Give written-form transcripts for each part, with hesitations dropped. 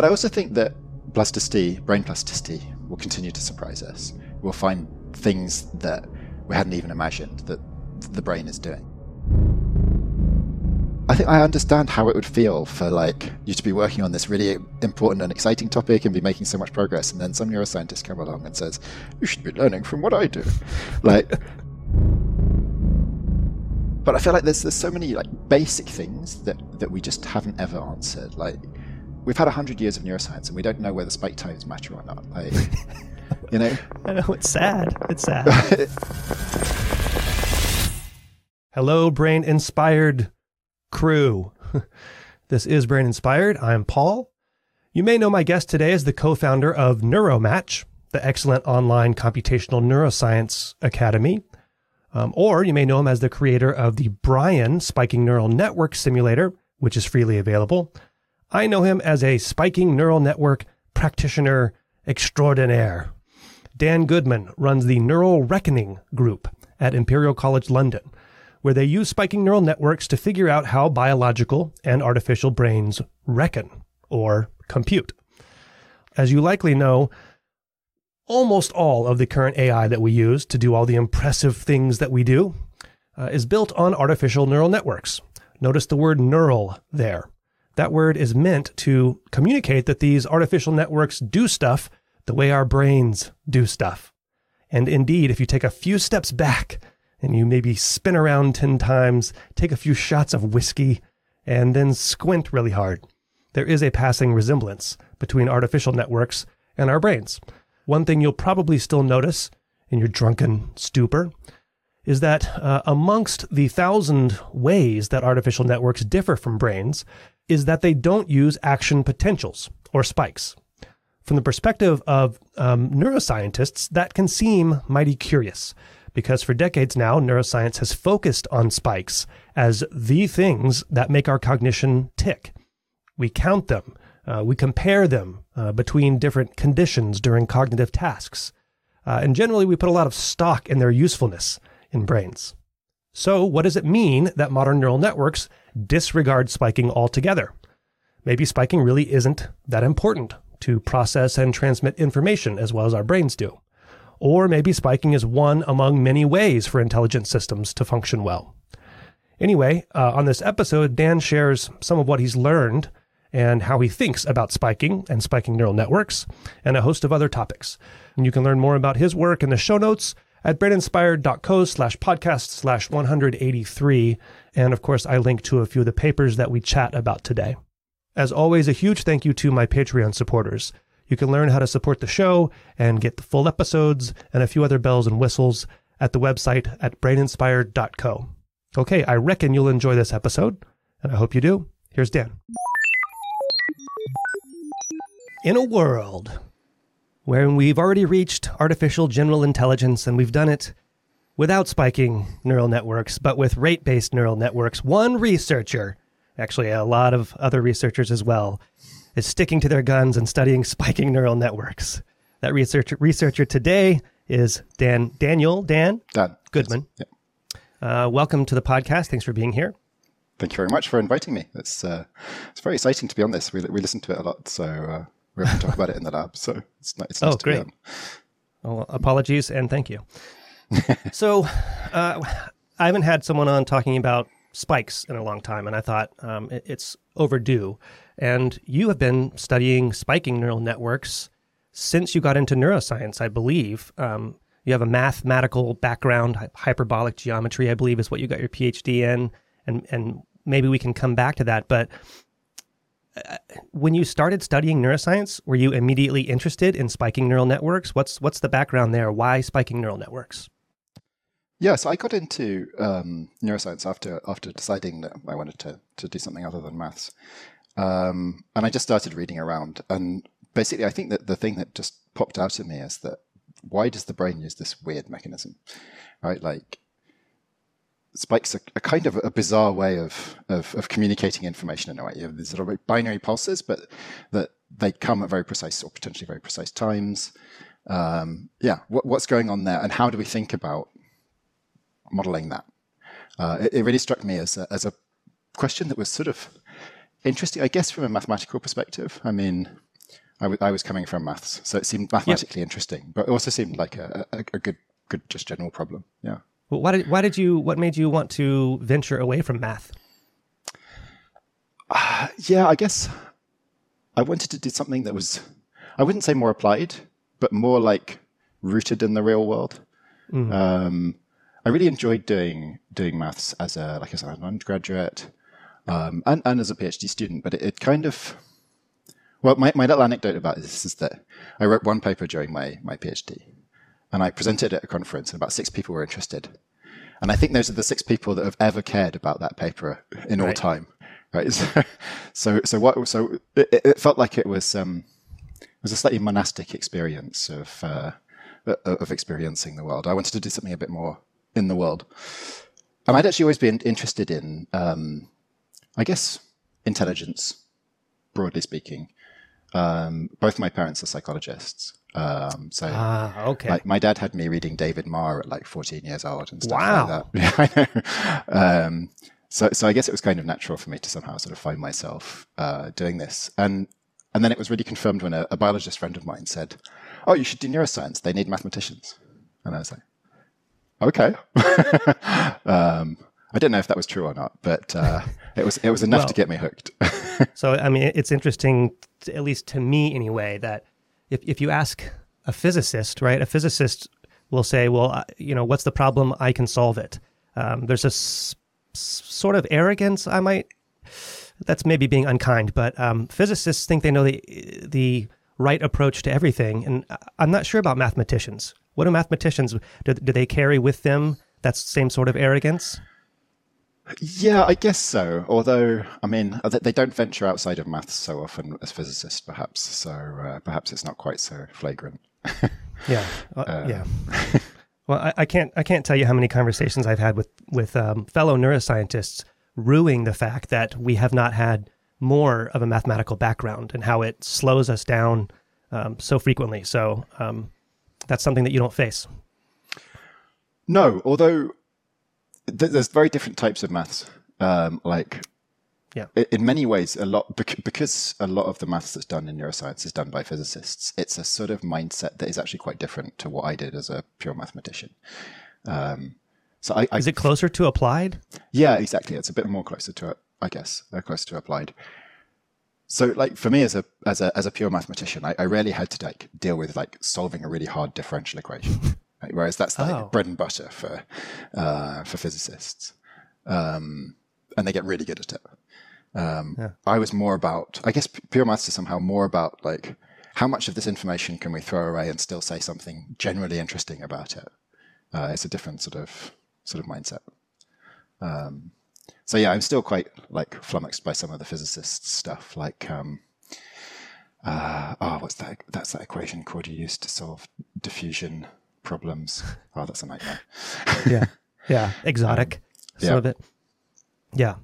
But I also think that plasticity, brain plasticity, will continue to surprise us. We'll find things that we hadn't even imagined that the brain is doing. I think I understand how it would feel for you to be working on this really important and exciting topic and be making so much progress, and then some neuroscientist come along and says, "You should be learning from what I do." But I feel like there's so many basic things that we just haven't ever answered. We've had 100 years of neuroscience and we don't know whether spike times matter or not. You know? I know, it's sad. It's sad. Hello, Brain Inspired crew. This is Brain Inspired. I'm Paul. You may know my guest today as the co-founder of Neuromatch, the excellent online computational neuroscience academy. Or you may know him as the creator of the Brian Spiking Neural Network Simulator, which is freely available. I know him as a spiking neural network practitioner extraordinaire. Dan Goodman runs the Neural Reckoning Group at Imperial College London, where they use spiking neural networks to figure out how biological and artificial brains reckon or compute. As you likely know, almost all of the current AI that we use to do all the impressive things that we do is built on artificial neural networks. Notice the word neural there. That word is meant to communicate that these artificial networks do stuff the way our brains do stuff. And indeed, if you take a few steps back and you maybe spin around 10 times, take a few shots of whiskey, and then squint really hard, there is a passing resemblance between artificial networks and our brains. One thing you'll probably still notice in your drunken stupor is that amongst the 1,000 ways that artificial networks differ from brains is that they don't use action potentials or spikes. From the perspective of neuroscientists, that can seem mighty curious, because for decades now, neuroscience has focused on spikes as the things that make our cognition tick. We count them. We compare them between different conditions during cognitive tasks. And generally, we put a lot of stock in their usefulness in brains. So what does it mean that modern neural networks disregard spiking altogether? Maybe spiking really isn't that important to process and transmit information as well as our brains do. Or maybe spiking is one among many ways for intelligent systems to function well. Anyway, on this episode, Dan shares some of what he's learned and how he thinks about spiking and spiking neural networks, and a host of other topics. And you can learn more about his work in the show notes at braininspired.co/podcast/183. And of course, I link to a few of the papers that we chat about today. As always, a huge thank you to my Patreon supporters. You can learn how to support the show and get the full episodes and a few other bells and whistles at the website at braininspired.co. Okay, I reckon you'll enjoy this episode, and I hope you do. Here's Dan. In a world wherein we've already reached artificial general intelligence, and we've done it without spiking neural networks, but with rate-based neural networks, one researcher, actually a lot of other researchers as well, is sticking to their guns and studying spiking neural networks. That researcher today is Dan Goodman. Yes. Yeah. Welcome to the podcast. Thanks for being here. Thank you very much for inviting me. It's very exciting to be on this. We listen to it a lot, so... we have to talk about it in the lab, so it's nice to be on. Oh, well, apologies and thank you. So I haven't had someone on talking about spikes in a long time, and I thought it's overdue. And you have been studying spiking neural networks since you got into neuroscience, I believe. You have a mathematical background, hyperbolic geometry, I believe, is what you got your PhD in, and maybe we can come back to that, but... when you started studying neuroscience, were you immediately interested in spiking neural networks? What's the background there? Why spiking neural networks? Yeah, so I got into neuroscience after deciding that I wanted to do something other than maths. And I just started reading around. And basically, I think that the thing that just popped out at me is that why does the brain use this weird mechanism, right? Spikes are a kind of a bizarre way of communicating information in a way. You have these little binary pulses, but that they come at very precise or potentially very precise times. What's going on there, and how do we think about modeling that? It really struck me as a question that was sort of interesting, I guess, from a mathematical perspective. I mean, I was coming from maths, so it seemed mathematically interesting, but it also seemed like a good just general problem. Yeah. Well, what made you want to venture away from math? Yeah, I guess I wanted to do something that was, I wouldn't say more applied, but more like rooted in the real world. Mm-hmm. I really enjoyed doing maths as an undergraduate, and as a PhD student. But it kind of, well, my little anecdote about this is that I wrote one paper during my PhD, and I presented at a conference, and about 6 people were interested. And I think those are the 6 people that have ever cared about that paper in all time, right? So it felt like it was a slightly monastic experience of experiencing the world. I wanted to do something a bit more in the world. I'd actually always been interested in, I guess, intelligence, broadly speaking. Both my parents are psychologists. Like, my dad had me reading David Marr at like 14 years old and stuff like that. So I guess it was kind of natural for me to somehow sort of find myself doing this. And then it was really confirmed when a biologist friend of mine said, "Oh, you should do neuroscience. They need mathematicians." And I was like, "Okay." I don't know if that was true or not, but it was enough to get me hooked. So, I mean, it's interesting, at least to me anyway, that if you ask a physicist, right, a physicist will say, "Well, you know, what's the problem? I can solve it." There's a sort of arrogance, that's maybe being unkind, but physicists think they know the right approach to everything, and I'm not sure about mathematicians. What do mathematicians, do they carry with them that same sort of arrogance? Yeah, I guess so, although, I mean, they don't venture outside of maths so often as physicists, perhaps, so perhaps it's not quite so flagrant. Yeah. Well, I can't tell you how many conversations I've had with fellow neuroscientists rueing the fact that we have not had more of a mathematical background and how it slows us down so frequently. So that's something that you don't face. No, although there's very different types of maths. In many ways, a lot, because a lot of the maths that's done in neuroscience is done by physicists, it's a sort of mindset that is actually quite different to what I did as a pure mathematician. So is it closer to applied? Yeah, exactly. It's a bit more closer to it, I guess. They're closer to applied. So, like, for me as a pure mathematician, I rarely had to like deal with like solving a really hard differential equation, right? Whereas that's like bread and butter for physicists, and they get really good at it. I was more about, I guess, pure maths is somehow more about like how much of this information can we throw away and still say something generally interesting about it. It's a different sort of mindset. So yeah, I'm still quite like flummoxed by some of the physicists' stuff. Like, what's that? That's that equation called you used to solve diffusion problems. Oh, that's a nightmare. yeah, exotic. Some of it. Yeah.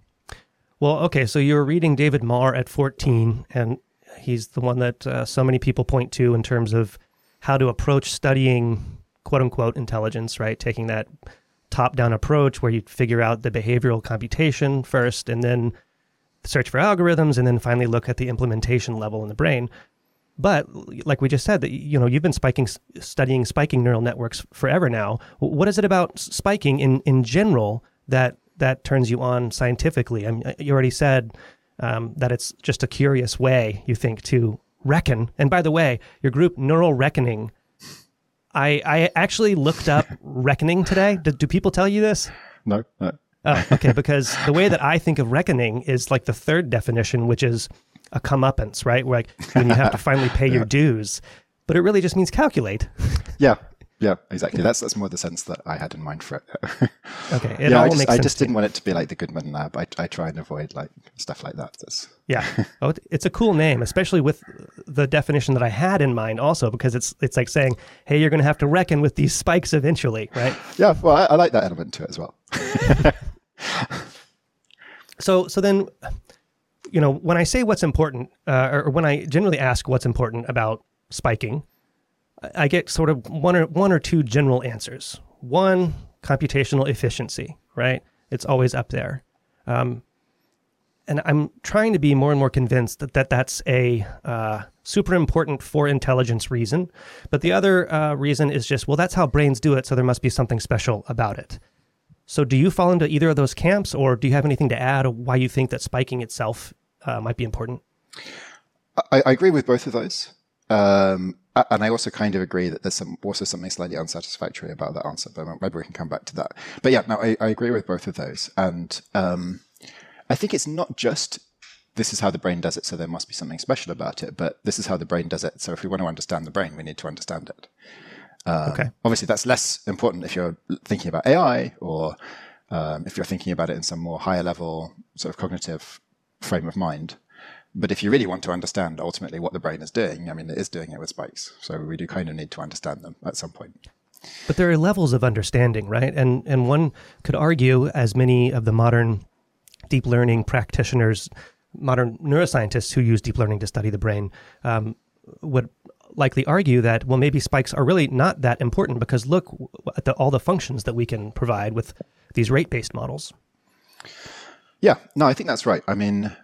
Well, okay. So you were reading David Marr at 14, and he's the one that so many people point to in terms of how to approach studying "quote unquote" intelligence, right? Taking that top-down approach where you figure out the behavioral computation first and then search for algorithms and then finally look at the implementation level in the brain. But like we just said, that, you know, you've been studying spiking neural networks forever now. What is it about spiking in general that turns you on scientifically? I mean, you already said that it's just a curious way, you think, to reckon. And by the way, your group, Neural Reckoning, I actually looked up reckoning today. Do people tell you this? No. Oh, okay, because the way that I think of reckoning is like the third definition, which is a comeuppance, right? Where like when you have to finally pay your dues, but it really just means calculate. Yeah, exactly. That's more the sense that I had in mind for it. Okay, I just didn't want it to be like the Goodman lab. I try and avoid like stuff like that. It's a cool name, especially with the definition that I had in mind also, because it's like saying, hey, you're going to have to reckon with these spikes eventually, right? Yeah, well, I like that element to it as well. So then, you know, when I say what's important, or when I generally ask what's important about spiking, I get sort of one or two general answers. One, computational efficiency, right? It's always up there. And I'm trying to be more and more convinced that, that's a super important for intelligence reason. But the other reason is just, well, that's how brains do it, so there must be something special about it. So do you fall into either of those camps, or do you have anything to add why you think that spiking itself might be important? I agree with both of those. And I also kind of agree that there's also something slightly unsatisfactory about that answer, but maybe we can come back to that. But yeah, no, I agree with both of those. And I think it's not just this is how the brain does it, so there must be something special about it, but this is how the brain does it. So if we want to understand the brain, we need to understand it. Okay. Obviously, that's less important if you're thinking about AI or if you're thinking about it in some more higher level sort of cognitive frame of mind. But if you really want to understand ultimately what the brain is doing, I mean, it is doing it with spikes. So we do kind of need to understand them at some point. But there are levels of understanding, right? And one could argue, as many of the modern deep learning practitioners, modern neuroscientists who use deep learning to study the brain, would likely argue that, well, maybe spikes are really not that important because look at all the functions that we can provide with these rate-based models. Yeah, no, I think that's right. I mean,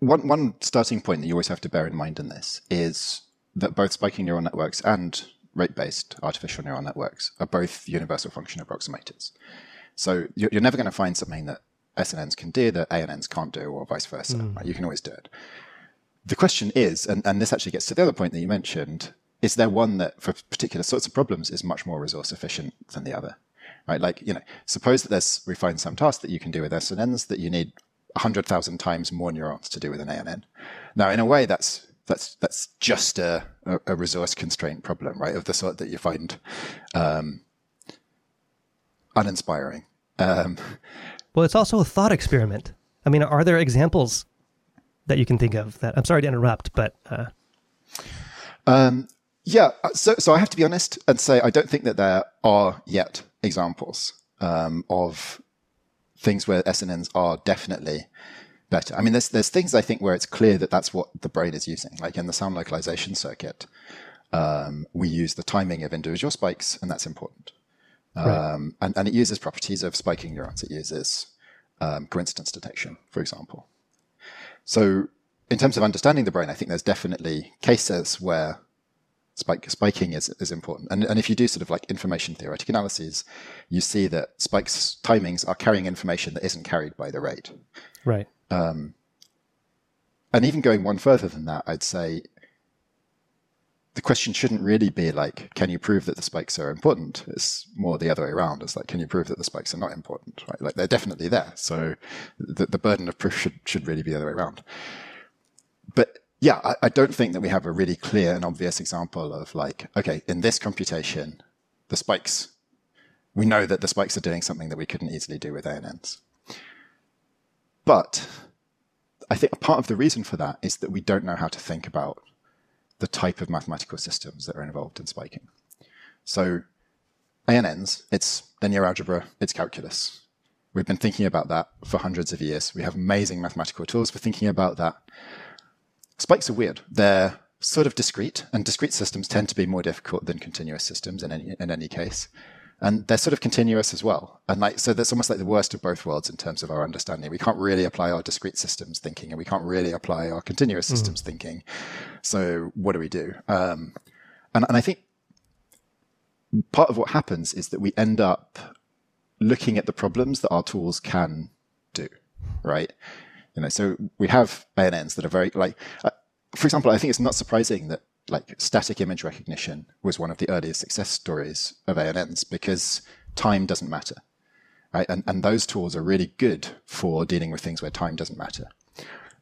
One starting point that you always have to bear in mind in this is that both spiking neural networks and rate-based artificial neural networks are both universal function approximators. So you're never going to find something that SNNs can do that ANNs can't do, or vice versa. Right? You can always do it. The question is, and this actually gets to the other point that you mentioned, is there one that for particular sorts of problems is much more resource efficient than the other? Right? Like, you know, suppose that we find some task that you can do with SNNs that you need 100,000 times more neurons to do with an ANN. Now, in a way, that's just a resource constraint problem, right? Of the sort that you find uninspiring. Well, it's also a thought experiment. I mean, are there examples that you can think of that? I'm sorry to interrupt, but yeah. So I have to be honest and say I don't think that there are yet examples of things where SNNs are definitely better. I mean, there's things I think where it's clear that that's what the brain is using. Like in the sound localization circuit, we use the timing of individual spikes, and that's important. Right. And it uses properties of spiking neurons. It uses coincidence detection, for example. So in terms of understanding the brain, I think there's definitely cases where spiking is important. And if you do sort of like information theoretic analyses, you see that spikes timings are carrying information that isn't carried by the rate. Right. And even going one further than that, I'd say the question shouldn't really be like, can you prove that the spikes are important? It's more the other way around. It's like, can you prove that the spikes are not important? Right? Like they're definitely there. So the burden of proof should really be the other way around. But yeah, I don't think that we have a really clear and obvious example of like, okay, in this computation, the spikes, we know that the spikes are doing something that we couldn't easily do with ANNs. But I think a part of the reason for that is that we don't know how to think about the type of mathematical systems that are involved in spiking. So ANNs, it's linear algebra, it's calculus. We've been thinking about that for hundreds of years. We have amazing mathematical tools for thinking about that. Spikes are weird. They're sort of discrete, and discrete systems tend to be more difficult than continuous systems in any case. And they're sort of continuous as well. And like, so that's almost like the worst of both worlds in terms of our understanding. We can't really apply our discrete systems thinking, and we can't really apply our continuous systems thinking. So what do we do? And I think part of what happens is that we end up looking at the problems that our tools can do, right? You know, so we have ANNs that are very like, for example, I think it's not surprising that like static image recognition was one of the earliest success stories of ANNs because time doesn't matter, right? And those tools are really good for dealing with things where time doesn't matter.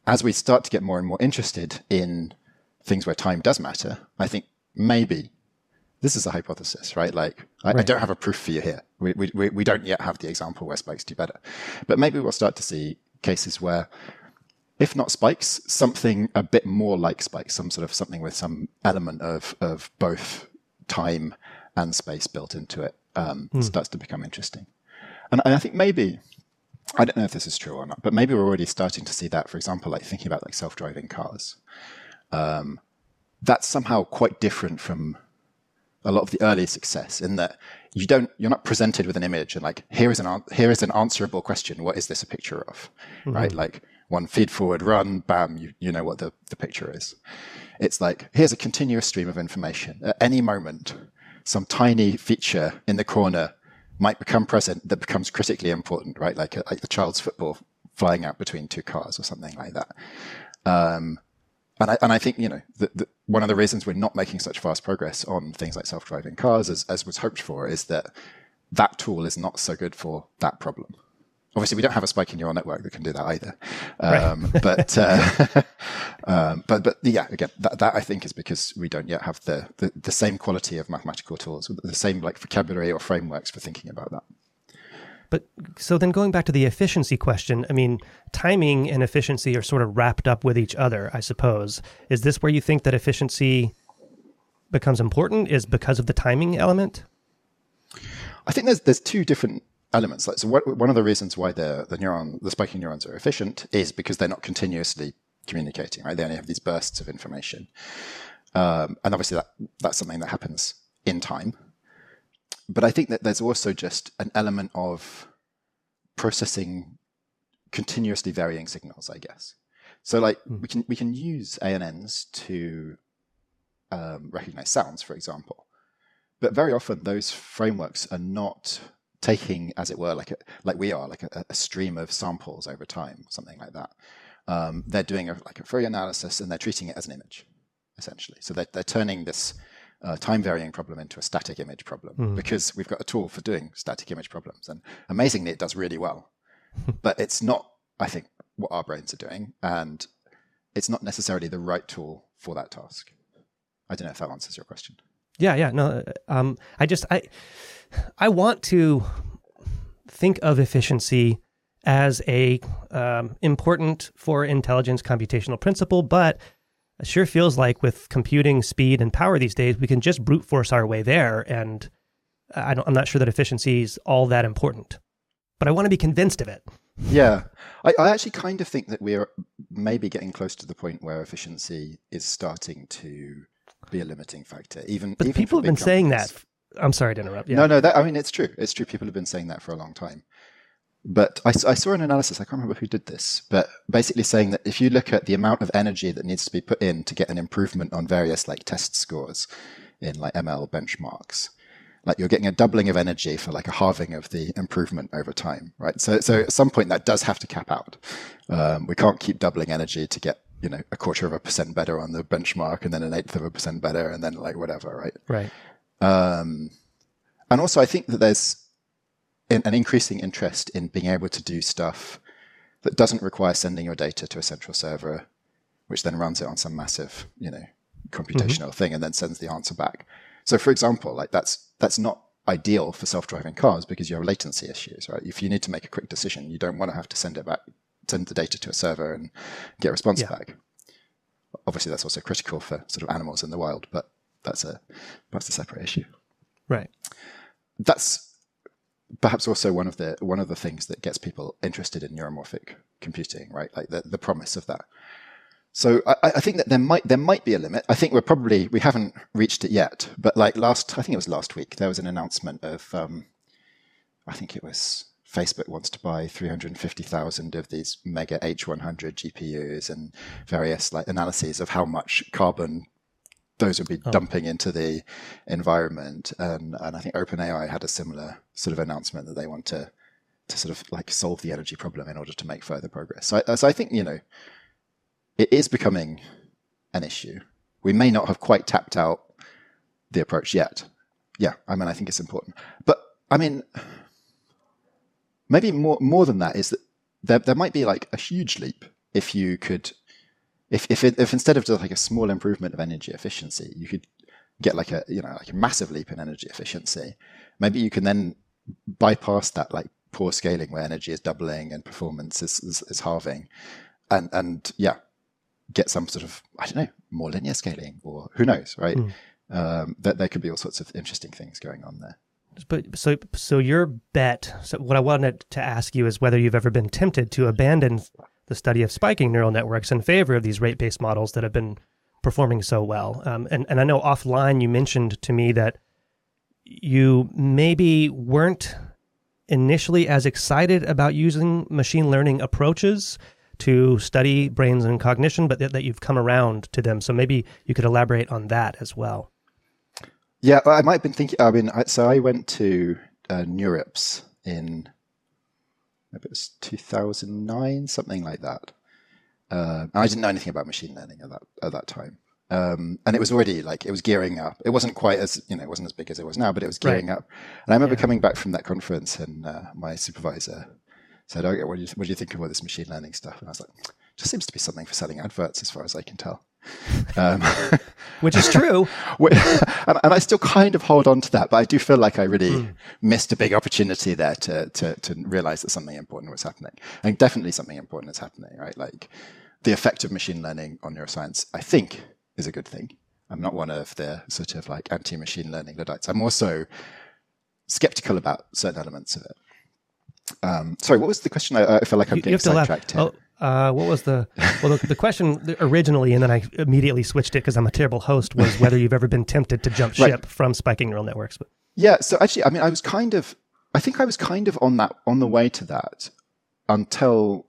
As we start to get more and more interested in things where time does matter, I think maybe this is a hypothesis, right? Like I don't have a proof for you here. We don't yet have the example where spikes do better, but maybe we'll start to see cases where, if not spikes, something a bit more like spikes, something with some element of both time and space built into it, starts to become interesting. And I think maybe, I don't know if this is true or not, but maybe we're already starting to see that, for example, like thinking about like self-driving cars. That's somehow quite different from a lot of the early success in that you're not presented with an image and like, here is an answerable question. What is this a picture of? Mm-hmm. Right? Like one feed forward run, bam, you know what the picture is. It's like, here's a continuous stream of information. At any moment, some tiny feature in the corner might become present that becomes critically important, right? Like the child's football flying out between two cars or something like that. And I think, you know, one of the reasons we're not making such fast progress on things like self-driving cars as was hoped for is that tool is not so good for that problem. Obviously, we don't have a spiking neural network that can do that either. Right. But yeah, again, that I think is because we don't yet have the same quality of mathematical tools, the same like vocabulary or frameworks for thinking about that. But so then going back to the efficiency question, I mean, timing and efficiency are sort of wrapped up with each other, I suppose. Is this where you think that efficiency becomes important, is because of the timing element? I think there's two different elements. Like, so one of the reasons why the spiking neurons are efficient is because they're not continuously communicating, right? They only have these bursts of information. And obviously that's something that happens in time. But I think that there's also just an element of processing continuously varying signals, I guess. So like we can use ANNs to recognize sounds, for example. But very often those frameworks are not taking, as it were, like a stream of samples over time, something like that. They're doing a Fourier analysis and they're treating it as an image, essentially. So they're turning this time varying problem into a static image problem because we've got a tool for doing static image problems, and amazingly it does really well. But it's not, I think, what our brains are doing, and it's not necessarily the right tool for that task. I don't know if that answers your question. Yeah. No, I want to think of efficiency as a important for intelligence computational principle, but it sure feels like with computing speed and power these days, we can just brute force our way there, and I'm not sure that efficiency is all that important. But I want to be convinced of it. Yeah, I actually kind of think that we are maybe getting close to the point where efficiency is starting to be a limiting factor. But people have been saying that. I'm sorry to interrupt. Yeah. No, I mean, it's true. It's true. People have been saying that for a long time. But I saw an analysis, I can't remember who did this, but basically saying that if you look at the amount of energy that needs to be put in to get an improvement on various like test scores in like ML benchmarks, like you're getting a doubling of energy for like a halving of the improvement over time, right? So at some point that does have to cap out. We can't keep doubling energy to get, you know, 0.25% better on the benchmark and then 1/8% better and then like whatever, right? Right. And also I think that there's an increasing interest in being able to do stuff that doesn't require sending your data to a central server, which then runs it on some massive, you know, computational thing and then sends the answer back. So for example, like that's not ideal for self-driving cars because you have latency issues, right? If you need to make a quick decision, you don't want to have to send the data to a server and get a response back. Obviously that's also critical for sort of animals in the wild, but that's a separate issue. Right. That's perhaps also one of the things that gets people interested in neuromorphic computing, right? Like the promise of that. So I think that there might be a limit. I think we haven't reached it yet, but like last week, there was an announcement of I think it was Facebook wants to buy 350,000 of these mega H100 GPUs and various like analyses of how much carbon those would be dumping into the environment. And I think OpenAI had a similar sort of announcement that they want to sort of like solve the energy problem in order to make further progress. So I think, you know, it is becoming an issue. We may not have quite tapped out the approach yet. Yeah, I mean, I think it's important. But I mean, maybe more than that is that there might be like a huge leap if you could... If instead of just like a small improvement of energy efficiency, you could get like a, you know, like a massive leap in energy efficiency, maybe you can then bypass that like poor scaling where energy is doubling and performance is halving, and yeah, get some sort of, I don't know, more linear scaling or who knows, right? That there could be all sorts of interesting things going on there. But so your bet. So what I wanted to ask you is whether you've ever been tempted to abandon the study of spiking neural networks in favor of these rate-based models that have been performing so well. And I know offline you mentioned to me that you maybe weren't initially as excited about using machine learning approaches to study brains and cognition, but that you've come around to them. So maybe you could elaborate on that as well. Yeah, I might have been thinking, I mean, so I went to NeurIPS in, maybe it was 2009, something like that. I didn't know anything about machine learning at that time. And it was already like, it was gearing up. It wasn't quite as, you know, it wasn't as big as it was now, but it was gearing up. And I remember coming back from that conference and my supervisor said, okay, what do you think of all this machine learning stuff? And I was like, just seems to be something for selling adverts as far as I can tell. Which is true. And I still kind of hold on to that, but I do feel like I really missed a big opportunity there to realize that something important was happening. And definitely something important is happening, right? Like the effect of machine learning on neuroscience, I think, is a good thing. I'm not one of the sort of like anti-machine learning Luddites. I'm also skeptical about certain elements of it. Sorry, what was the question? I feel like I'm getting sidetracked here. What was the, well, the question originally, and then I immediately switched it because I'm a terrible host, was whether you've ever been tempted to jump ship from spiking neural networks. But. Yeah. So actually, I mean, I think I was kind of on the way to that until,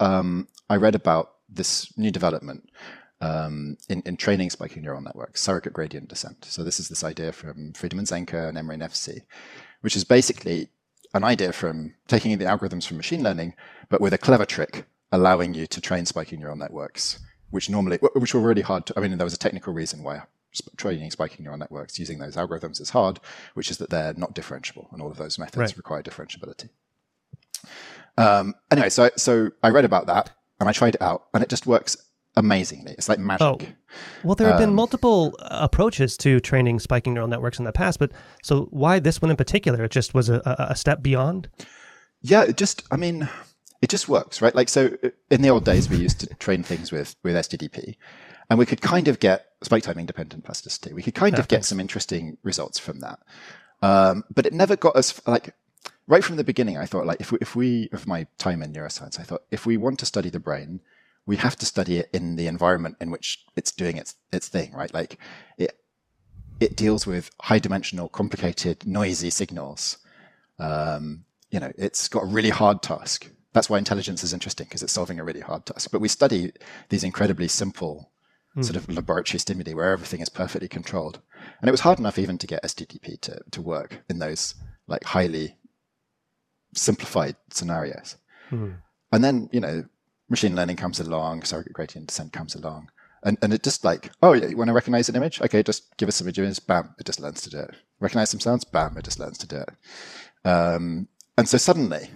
I read about this new development, in training spiking neural networks, surrogate gradient descent. So this is this idea from Friedemann Zenker and Emre Nefzi, which is basically an idea from taking the algorithms from machine learning, but with a clever trick, allowing you to train spiking neural networks, which were really hard to, I mean, there was a technical reason why training spiking neural networks using those algorithms is hard, which is that they're not differentiable, and all of those methods require differentiability. Anyway, so I read about that, and I tried it out, and it just works amazingly. It's like magic. Oh. Well, there have been multiple approaches to training spiking neural networks in the past, but so why this one in particular? It just was a step beyond? Yeah, it just works, right? Like, so in the old days, we used to train things with STDP, and we could kind of get spike timing dependent plasticity. We could kind of get some interesting results from that. But it never got us, like, right from the beginning, I thought, like, if my time in neuroscience, I thought, if we want to study the brain, we have to study it in the environment in which it's doing its thing, right? Like, it deals with high-dimensional, complicated, noisy signals. You know, it's got a really hard task. That's why intelligence is interesting, because it's solving a really hard task. But we study these incredibly simple sort of laboratory stimuli where everything is perfectly controlled. And it was hard enough even to get STDP to work in those, like, highly simplified scenarios. And then, you know, machine learning comes along, surrogate gradient descent comes along, and it just like, oh, you want to recognize an image? Okay, just give us some images, bam, it just learns to do it. Recognize some sounds, bam, it just learns to do it. And so suddenly,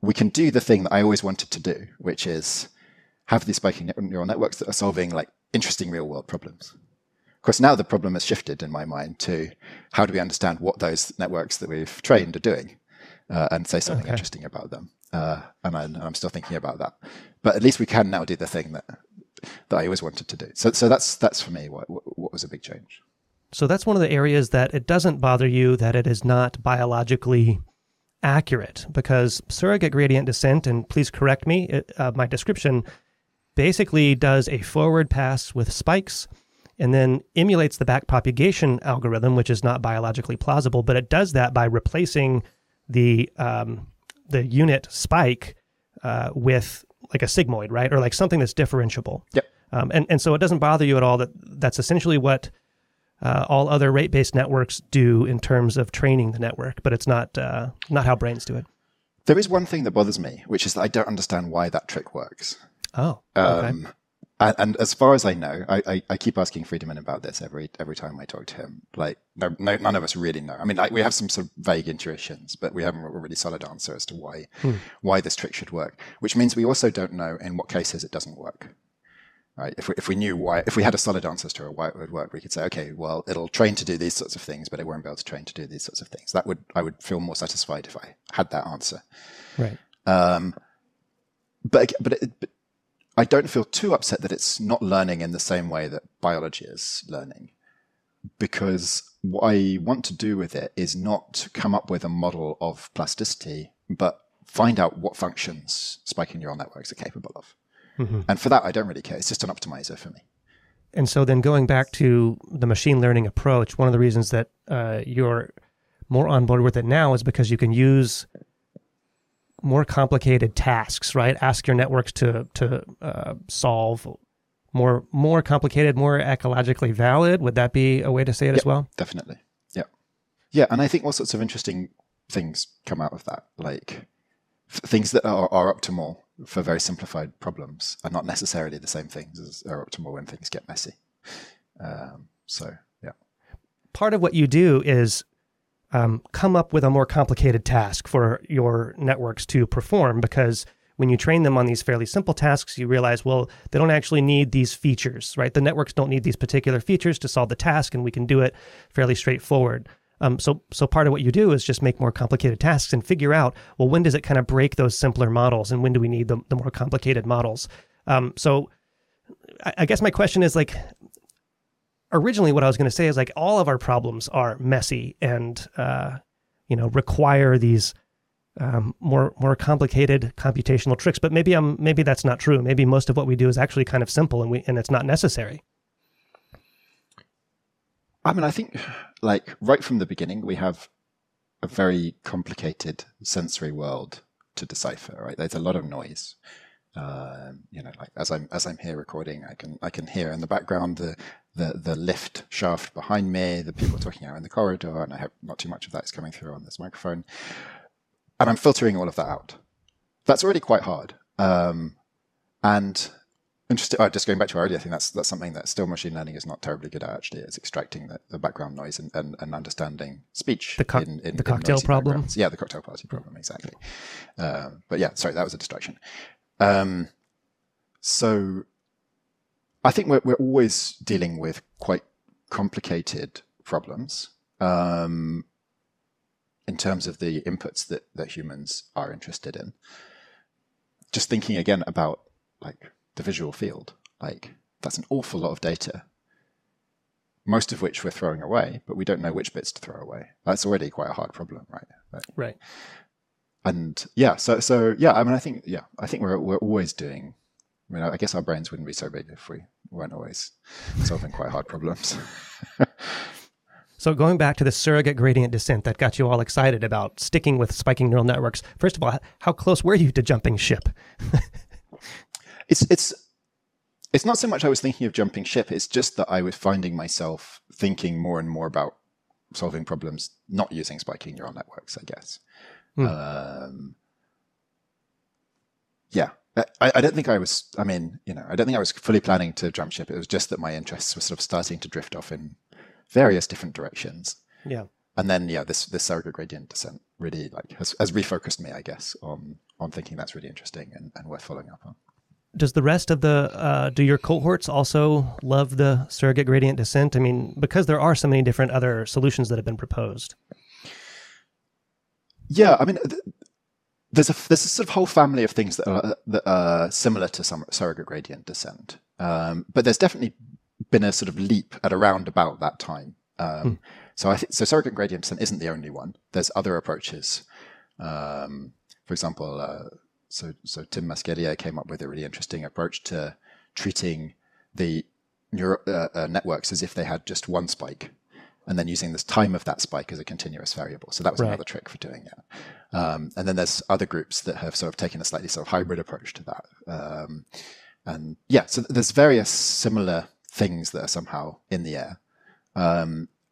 we can do the thing that I always wanted to do, which is have these spiking neural networks that are solving like interesting real-world problems. Of course, now the problem has shifted in my mind to how do we understand what those networks that we've trained are doing and say something interesting about them. And I'm still thinking about that, but at least we can now do the thing that I always wanted to do. So that's for me what was a big change. So that's one of the areas that it doesn't bother you that it is not biologically accurate, because surrogate gradient descent, and please correct me, my description basically does a forward pass with spikes and then emulates the back propagation algorithm, which is not biologically plausible, but it does that by replacing the unit spike with like a sigmoid, right? Or like something that's differentiable. Yep. And so it doesn't bother you at all that that's essentially what all other rate-based networks do in terms of training the network, but it's not how brains do it. There is one thing that bothers me, which is that I don't understand why that trick works. Oh, okay. And as far as I know, I keep asking Friedemann about this every time I talk to him. Like, no, none of us really know. I mean, like, we have some sort of vague intuitions, but we haven't a really solid answer as to why this trick should work. Which means we also don't know in what cases it doesn't work. Right? If we knew why, if we had a solid answer as to why it would work, we could say, okay, well, it'll train to do these sorts of things, but it won't be able to train to do these sorts of things. I would feel more satisfied if I had that answer. Right. But I don't feel too upset that it's not learning in the same way that biology is learning, because what I want to do with it is not come up with a model of plasticity, but find out what functions spiking neural networks are capable of. And for that, I don't really care. It's just an optimizer for me. And so then going back to the machine learning approach, one of the reasons that you're more on board with it now is because you can use more complicated tasks, right? Ask your networks to solve more complicated, more ecologically valid. Would that be a way to say it as well? Definitely. Yeah. Yeah. And I think all sorts of interesting things come out of that, like things that are optimal for very simplified problems are not necessarily the same things as are optimal when things get messy. Yeah. Part of what you do is come up with a more complicated task for your networks to perform, because when you train them on these fairly simple tasks, you realize, well, they don't actually need these features, right? The networks don't need these particular features to solve the task, and we can do it fairly straightforward. So part of what you do is just make more complicated tasks and figure out, well, when does it kind of break those simpler models, and when do we need the more complicated models? So I guess my question is, like, originally what I was going to say is, like, all of our problems are messy and, require these more complicated computational tricks. But maybe that's not true. Maybe most of what we do is actually kind of simple, and it's not necessary. I mean, I think, like, right from the beginning, we have a very complicated sensory world to decipher, right? There's a lot of noise. Like as I'm here recording, I can hear in the background the lift shaft behind me, the people talking out in the corridor, and I hope not too much of that is coming through on this microphone. And I'm filtering all of that out. That's already quite hard. Just going back to earlier, I think that's something that still machine learning is not terribly good at, actually, is extracting the background noise and understanding speech. The cocktail problem? Backgrounds. Yeah, the cocktail party problem, exactly. That was a distraction. So I think we're always dealing with quite complicated problems in terms of the inputs that humans are interested in. Just thinking again about, like, the visual field, like, that's an awful lot of data, most of which we're throwing away, but we don't know which bits to throw away. That's already quite a hard problem, right? Right. And I think we're always doing. I mean, I guess our brains wouldn't be so big if we weren't always solving quite hard problems. So going back to the surrogate gradient descent that got you all excited about sticking with spiking neural networks. First of all, how close were you to jumping ship? It's not so much I was thinking of jumping ship. It's just that I was finding myself thinking more and more about solving problems not using spiking neural networks, I guess. I don't think I was fully planning to jump ship. It was just that my interests were sort of starting to drift off in various different directions. Yeah. And then, this surrogate gradient descent really, like, has refocused me, I guess, on thinking that's really interesting and worth following up on. Does the rest of do your cohorts also love the surrogate gradient descent? I mean, because there are so many different other solutions that have been proposed. Yeah, I mean, there's a sort of whole family of things that are similar to some surrogate gradient descent, but there's definitely been a sort of leap at around about that time. So surrogate gradient descent isn't the only one. There's other approaches. For example, so Tim Masqueria came up with a really interesting approach to treating the neural networks as if they had just one spike, and then using this time of that spike as a continuous variable. So that was another trick for doing it. And then there's other groups that have sort of taken a slightly sort of hybrid approach to that. So there's various similar things that are somehow in the air.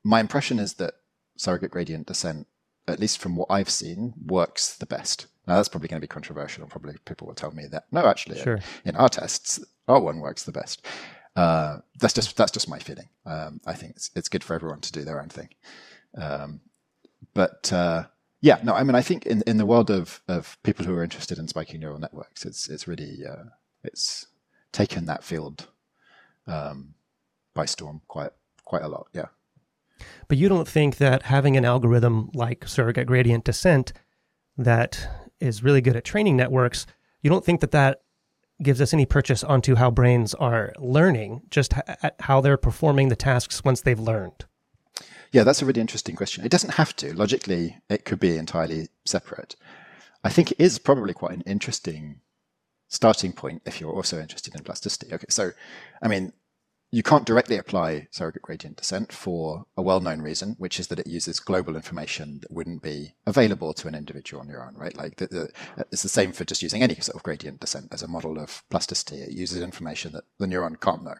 My impression is that surrogate gradient descent, at least from what I've seen, works the best. Now, that's probably going to be controversial. Probably people will tell me that, no, actually, sure, in our tests, our one works the best. That's just my feeling. I think it's good for everyone to do their own thing. I think in the world of people who are interested in spiking neural networks, it's really it's taken that field by storm quite a lot. Yeah. But you don't think that having an algorithm like surrogate gradient descent that is really good at training networks, you don't think that gives us any purchase onto how brains are learning, just how they're performing the tasks once they've learned? Yeah, that's a really interesting question. It doesn't have to. Logically, it could be entirely separate. I think it is probably quite an interesting starting point if you're also interested in plasticity. Okay, so, I mean, You can't directly apply surrogate gradient descent for a well-known reason, which is that it uses global information that wouldn't be available to an individual on your own, right? Like it's the same for just using any sort of gradient descent as a model of plasticity. It uses information that the neuron can't know.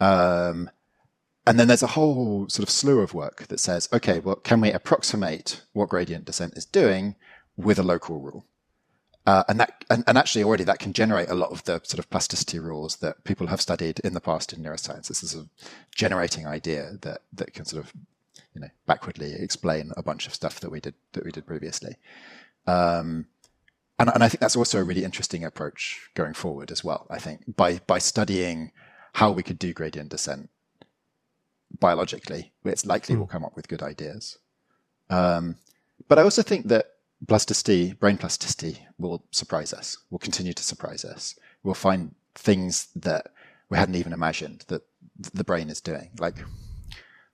And then there's a whole sort of slew of work that says, okay, well, can we approximate what gradient descent is doing with a local rule? And actually already that can generate a lot of the sort of plasticity rules that people have studied in the past in neuroscience. This is a generating idea that can sort of, you know, backwardly explain a bunch of stuff that we did previously. And I think that's also a really interesting approach going forward as well. I think by studying how we could do gradient descent biologically, it's likely we'll come up with good ideas. But I also think that plasticity, brain plasticity, will surprise us, will continue to surprise us. We'll find things that we hadn't even imagined that the brain is doing. Like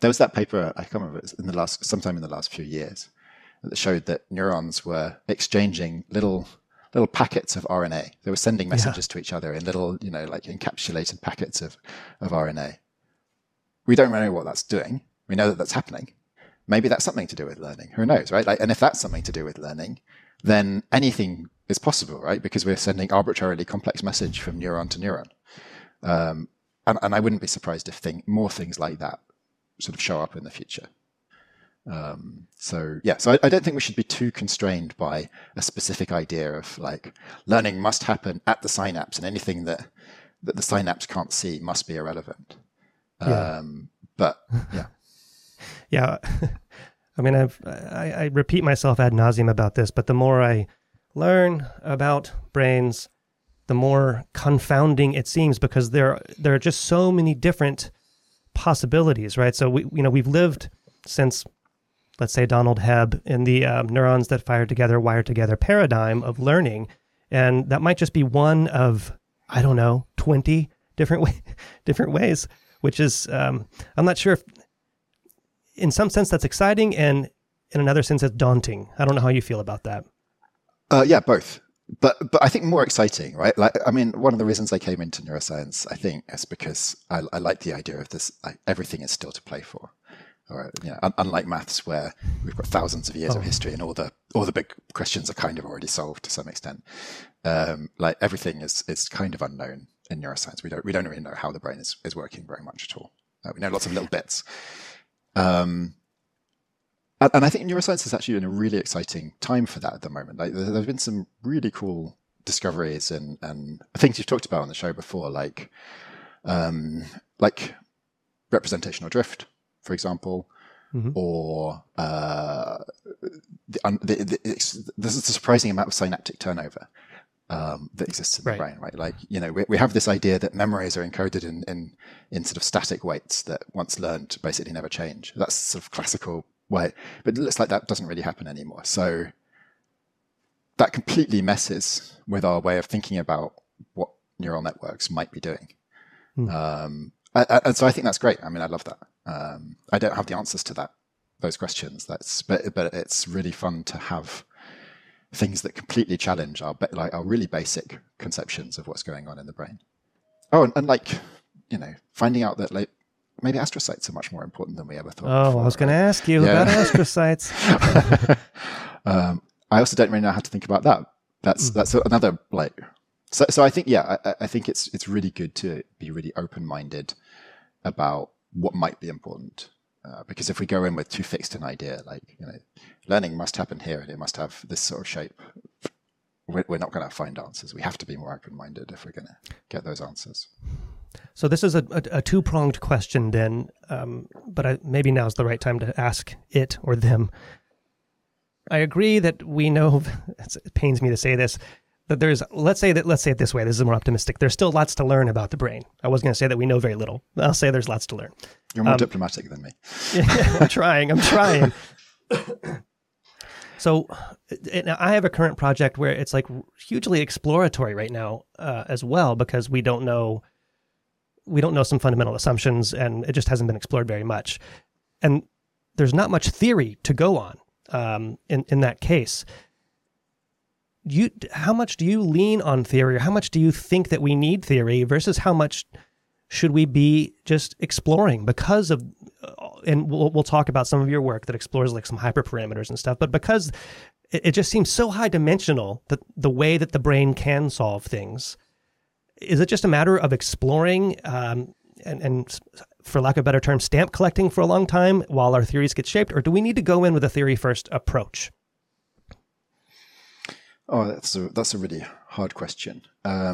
there was that paper, I can't remember, it was sometime in the last few years, that showed that neurons were exchanging little packets of RNA. They were sending messages to each other in little, you know, like encapsulated packets of RNA. We don't really know what that's doing. We know that that's happening. Maybe that's something to do with learning. Who knows, right? Like, and if that's something to do with learning, then anything is possible, right? Because we're sending arbitrarily complex message from neuron to neuron. And I wouldn't be surprised if more things like that sort of show up in the future. So I don't think we should be too constrained by a specific idea of like learning must happen at the synapse and anything that the synapse can't see must be irrelevant. Yeah. I mean, I repeat myself ad nauseum about this, but the more I learn about brains, the more confounding it seems, because there are just so many different possibilities, right? So we've lived since, let's say, Donald Hebb in the neurons that fire together, wire together paradigm of learning, and that might just be one of, I don't know, 20 different ways, which is I'm not sure if. In some sense, that's exciting, and in another sense, that's daunting. I don't know how you feel about that. Yeah, both. But I think more exciting, right? Like, I mean, one of the reasons I came into neuroscience, I think, is because I like the idea of this. Like, everything is still to play for, or you know, unlike maths, where we've got thousands of years of history, and all the big questions are kind of already solved to some extent. Like everything is kind of unknown in neuroscience. We don't really know how the brain is working very much at all. We know lots of little bits. And I think neuroscience is actually in a really exciting time for that at the moment. Like there have been some really cool discoveries and things you've talked about on the show before, like representational drift, for example, or there's a surprising amount of synaptic turnover that exists in the brain, right? Like, you know, we have this idea that memories are encoded in sort of static weights that once learned basically never change. That's sort of classical way, but it looks like that doesn't really happen anymore. So that completely messes with our way of thinking about what neural networks might be doing. And so I think that's great. I mean, I love that. I don't have the answers to those questions. But it's really fun to have things that completely challenge our really basic conceptions of what's going on in the brain. Oh, and like, you know, finding out that like maybe astrocytes are much more important than we ever thought. Oh, before, I was going to ask you about astrocytes. I also don't really know how to think about that. That's another like. So I think I think it's really good to be really open-minded about what might be important. Because if we go in with too fixed an idea, like, you know, learning must happen here and it must have this sort of shape, we're not going to find answers. We have to be more open-minded if we're going to get those answers. So this is a two-pronged question then, but maybe now's the right time to ask it or them. I agree that we know, it pains me to say this, that there's, let's say it this way, this is more optimistic. There's still lots to learn about the brain. I was going to say that we know very little. I'll say there's lots to learn. You're more diplomatic than me. I'm trying. So I have a current project where it's like hugely exploratory right now as well, because we don't know some fundamental assumptions and it just hasn't been explored very much. And there's not much theory to go on in that case. How much do you lean on theory? Or how much do you think that we need theory versus how much should we be just exploring because of, and we'll talk about some of your work that explores like some hyperparameters and stuff, but because it just seems so high dimensional that the way that the brain can solve things, is it just a matter of exploring and for lack of a better term, stamp collecting for a long time while our theories get shaped, or do we need to go in with a theory first approach? Oh, that's a really hard question. I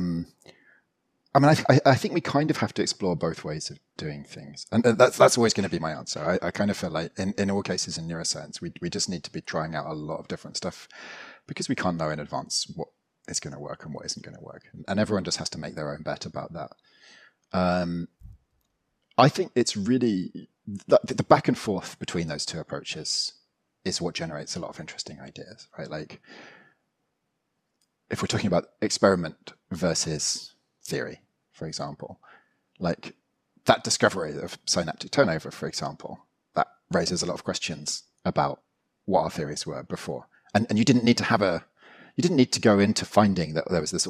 mean, I think we kind of have to explore both ways of doing things. And that's always going to be my answer. I kind of feel like in all cases in neuroscience, we just need to be trying out a lot of different stuff because we can't know in advance what is going to work and what isn't going to work. And everyone just has to make their own bet about that. I think it's really the back and forth between those two approaches is what generates a lot of interesting ideas, right? Like if we're talking about experiment versus theory, for example, like that discovery of synaptic turnover, for example, that raises a lot of questions about what our theories were before. And you didn't need to go into finding that there was this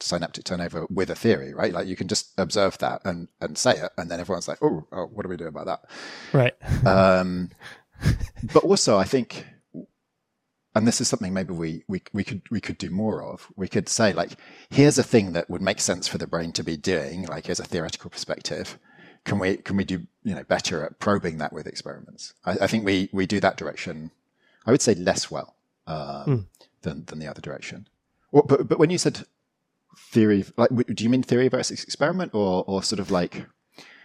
synaptic turnover with a theory, right? Like you can just observe that and say it, and then everyone's like, oh, what do we do about that? Right. But also I think, and this is something maybe we could do more of. We could say like, here's a thing that would make sense for the brain to be doing. Like here's a theoretical perspective. Can we do better at probing that with experiments? I think we do that direction. I would say less well than the other direction. Well, but when you said theory, like, do you mean theory versus experiment, or sort of like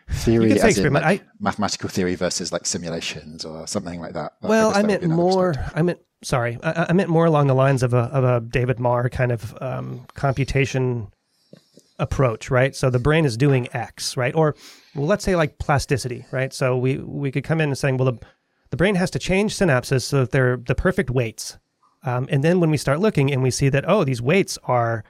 theory as in like mathematical theory versus like simulations or something like that? Well, I meant more along the lines of a David Marr kind of computation approach, right? So the brain is doing X, right? Or well, let's say like plasticity, right? So we could come in and saying, well, the brain has to change synapses so that they're the perfect weights. And then when we start looking and we see that, oh, these weights are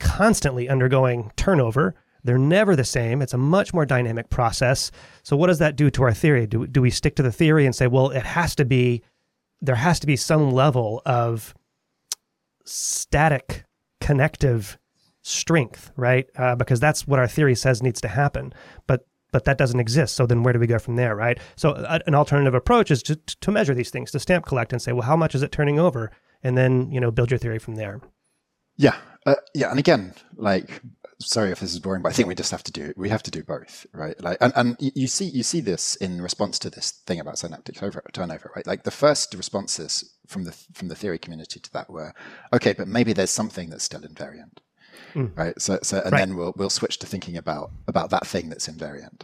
constantly undergoing turnover. They're never the same. It's a much more dynamic process. So what does that do to our theory? Do we stick to the theory and say, well, there has to be some level of static connective strength, right? Because that's what our theory says needs to happen, but that doesn't exist. So then where do we go from there, right? So an alternative approach is to measure these things, to stamp collect and say, well, how much is it turning over? And then, build your theory from there. Yeah. And again, like, sorry if this is boring, but I think we have to do both, right? Like, and you see this in response to this thing about synaptic turnover, right? Like the first responses from the theory community to that were, okay, but maybe there's something that's still invariant, right? So then we'll switch to thinking about that thing that's invariant,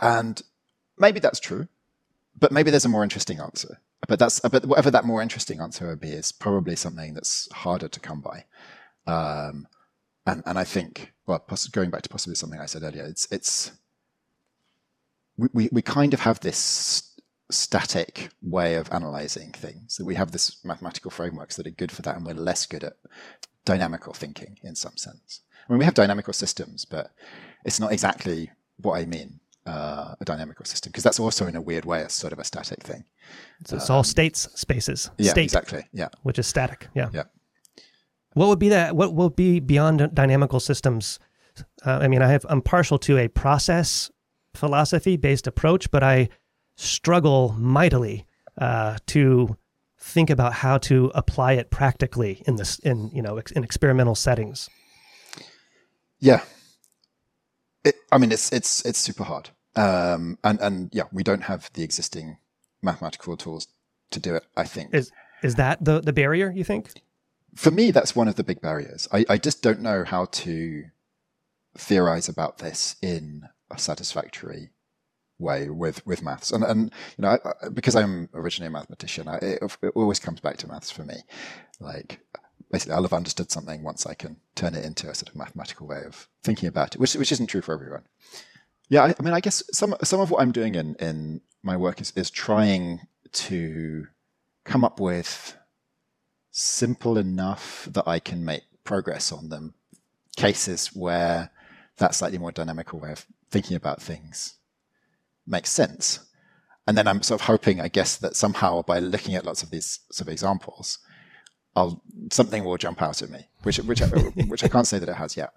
and maybe that's true, but maybe there's a more interesting answer. But whatever that more interesting answer would be is probably something that's harder to come by. And I think, well, going back to possibly something I said earlier, it's we kind of have this static way of analyzing things. That we have this mathematical frameworks that are good for that, and we're less good at dynamical thinking in some sense. I mean, we have dynamical systems, but it's not exactly what I mean, a dynamical system, because that's also in a weird way a sort of a static thing. So it's all states, spaces. Yeah, state, exactly. Yeah, which is static. Yeah. Yeah. What would be that? What will be beyond dynamical systems? I'm partial to a process philosophy-based approach, but I struggle mightily to think about how to apply it practically in experimental settings. Yeah, it's super hard, and we don't have the existing mathematical tools to do it. I think is that the barrier? You think? For me, that's one of the big barriers. I just don't know how to theorize about this in a satisfactory way with maths. And because I'm originally a mathematician, it always comes back to maths for me. Like, basically, I'll have understood something once I can turn it into a sort of mathematical way of thinking about it, which isn't true for everyone. Yeah, I guess some of what I'm doing in my work is trying to come up with simple enough that I can make progress on them, cases where that slightly more dynamical way of thinking about things makes sense. And then I'm sort of hoping, I guess, that somehow by looking at lots of these sort of examples, something will jump out at me, which I can't say that it has yet.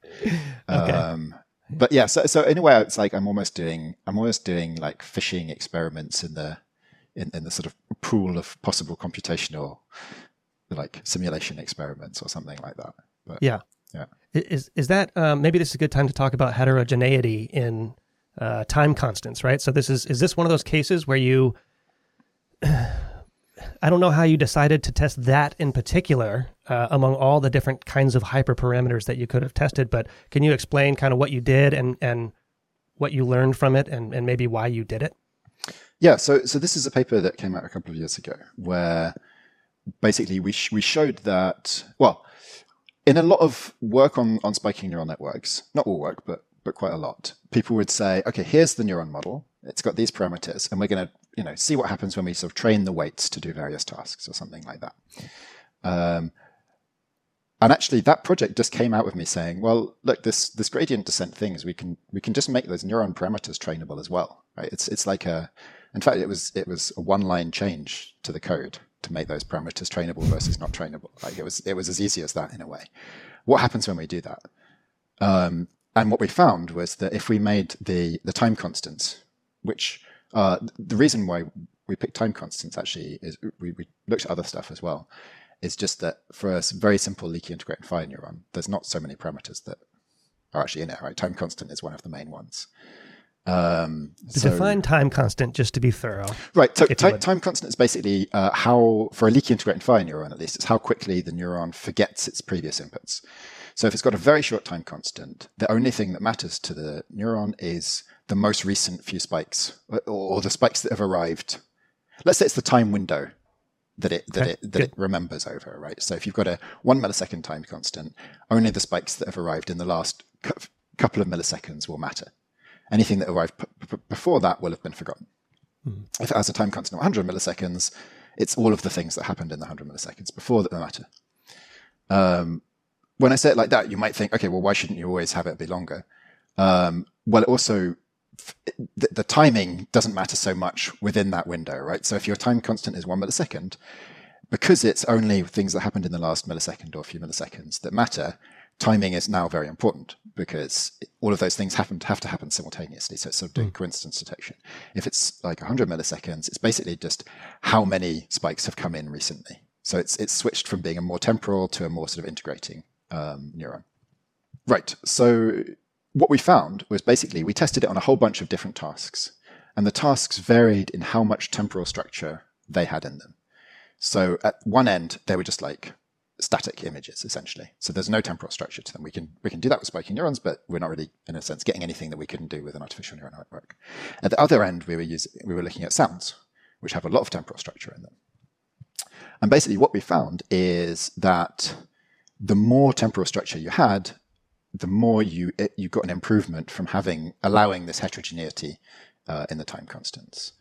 Okay. But yeah, so in a way, it's like I'm almost doing like fishing experiments in the sort of pool of possible computational like simulation experiments or something like that. But yeah. Yeah. Is that maybe this is a good time to talk about heterogeneity in time constants, right? So this is this one of those cases where you I don't know how you decided to test that in particular among all the different kinds of hyperparameters that you could have tested, but can you explain kind of what you did and what you learned from it and maybe why you did it? Yeah, so this is a paper that came out a couple of years ago where basically we showed that, well, in a lot of work on spiking neural networks, not all work, but quite a lot, people would say, okay, here's the neuron model. It's got these parameters, and we're going to, see what happens when we sort of train the weights to do various tasks or something like that. And actually, that project just came out with me saying, well, look, this gradient descent things, we can just make those neuron parameters trainable as well, right? It's like in fact, it was a one-line change to the code to make those parameters trainable versus not trainable. Like it was as easy as that in a way. What happens when we do that? And what we found was that if we made the time constants, which the reason why we picked time constants actually is we looked at other stuff as well. It's just that for a very simple leaky integrated fire neuron, there's not so many parameters that are actually in it, right? Time constant is one of the main ones. Define time constant, just to be thorough. Right. So time constant is basically how, for a leaky integrated fire neuron at least, it's how quickly the neuron forgets its previous inputs. So if it's got a very short time constant, the only thing that matters to the neuron is the most recent few spikes, or the spikes that have arrived. Let's say it's the time window that it remembers over, right? So if you've got a 1 millisecond time constant, only the spikes that have arrived in the last couple of milliseconds will matter. Anything that arrived before that will have been forgotten. Mm-hmm. If it has a time constant of 100 milliseconds, it's all of the things that happened in the 100 milliseconds before that matter. When I say it like that, you might think, okay, well, why shouldn't you always have it be longer? Well, it also, the timing doesn't matter so much within that window, right? So if your time constant is 1 millisecond, because it's only things that happened in the last millisecond or a few milliseconds that matter, timing is now very important because all of those things have to happen simultaneously. So it's sort of doing coincidence detection. If it's like 100 milliseconds, it's basically just how many spikes have come in recently. So it's switched from being a more temporal to a more sort of integrating neuron. Right. So what we found was basically we tested it on a whole bunch of different tasks, and the tasks varied in how much temporal structure they had in them. So at one end, they were just like static images, essentially. So there's no temporal structure to them. We can do that with spiking neurons, but we're not really, in a sense, getting anything that we couldn't do with an artificial neural network. At the other end, we were looking at sounds, which have a lot of temporal structure in them. And basically what we found is that the more temporal structure you had, the more you got an improvement from allowing this heterogeneity in the time constants.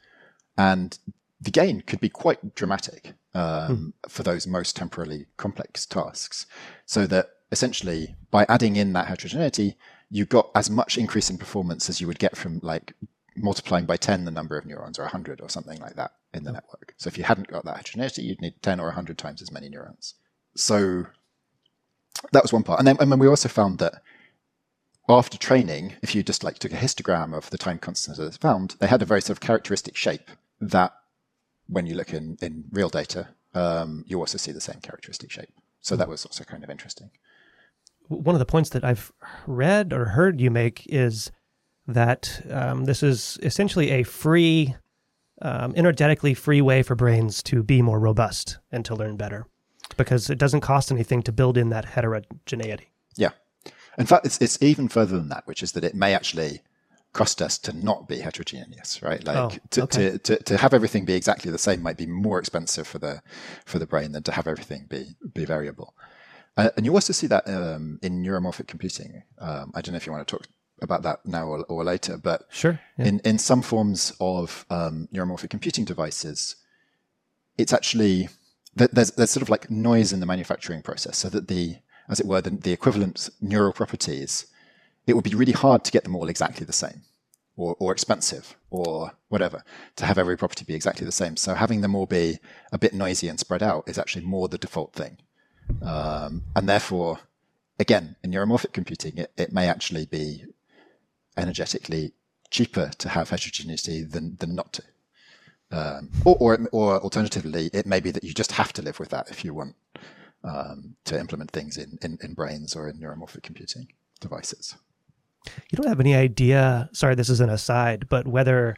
And the gain could be quite dramatic for those most temporally complex tasks. So that essentially by adding in that heterogeneity, you got as much increase in performance as you would get from like multiplying by 10 the number of neurons or 100 or something like that in the network. So if you hadn't got that heterogeneity, you'd need 10 or 100 times as many neurons. So that was one part. And then we also found that after training, if you just like took a histogram of the time constants that it found, they had a very sort of characteristic shape that when you look in real data, you also see the same characteristic shape. So that was also kind of interesting. One of the points that I've read or heard you make is that this is essentially a free, energetically free way for brains to be more robust and to learn better, because it doesn't cost anything to build in that heterogeneity. Yeah. In fact, it's even further than that, which is that it may actually cost us to not be heterogeneous, right? Like to have everything be exactly the same might be more expensive for the brain than to have everything be variable. And you also see that in neuromorphic computing. I don't know if you want to talk about that now or later, but sure. Yeah. In some forms of neuromorphic computing devices, it's actually... There's sort of like noise in the manufacturing process, so that the equivalent neural properties, it would be really hard to get them all exactly the same, or expensive, or whatever, to have every property be exactly the same. So having them all be a bit noisy and spread out is actually more the default thing. And therefore, again, in neuromorphic computing, it may actually be energetically cheaper to have heterogeneity than not to. Or alternatively, it may be that you just have to live with that if you want to implement things in brains or in neuromorphic computing devices. You don't have any idea, sorry, this is an aside, but whether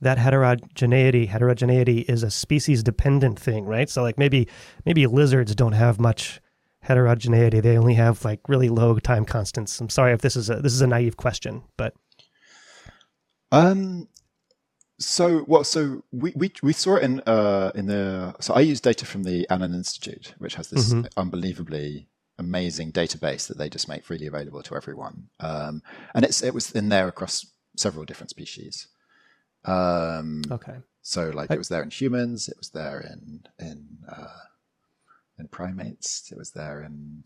that heterogeneity is a species-dependent thing, right? So like maybe lizards don't have much heterogeneity. They only have like really low time constants. I'm sorry if this is a naive question, but. So we saw it in the, I used data from the Allen Institute, which has this unbelievably amazing database that they just make freely available to everyone. And it was in there across several different species. Okay. So like it was there in humans, it was there in primates, it was there in,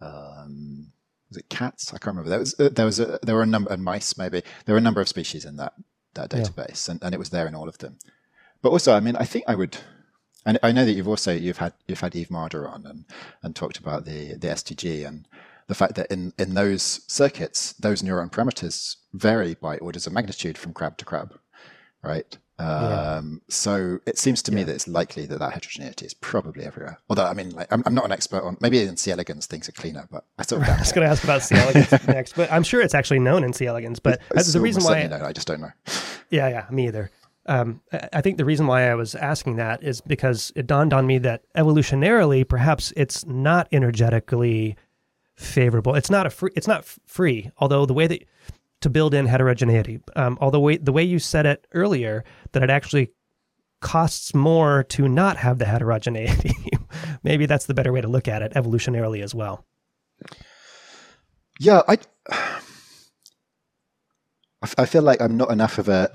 was it cats? I can't remember. There were a number, and mice maybe. There were a number of species in that database, yeah. And it was there in all of them. But also, I mean, I think I would, and I know that you've had Eve Marder on and talked about the STG and the fact that in those circuits, those neuron parameters vary by orders of magnitude from crab to crab, right? So it seems to me that it's likely that heterogeneity is probably everywhere. Although, I mean, like, I'm not an expert on, maybe in C. elegans things are cleaner, but I sort of doubt. I was going to ask about C. elegans next, but I'm sure it's actually known in C. elegans, but it's the reason why I just don't know. Yeah, me either. I think the reason why I was asking that is because it dawned on me that evolutionarily, perhaps it's not energetically favorable. It's not free, although the way that to build in heterogeneity. Although the way you said it earlier, that it actually costs more to not have the heterogeneity. Maybe that's the better way to look at it evolutionarily as well. Yeah, I feel like I'm not enough of a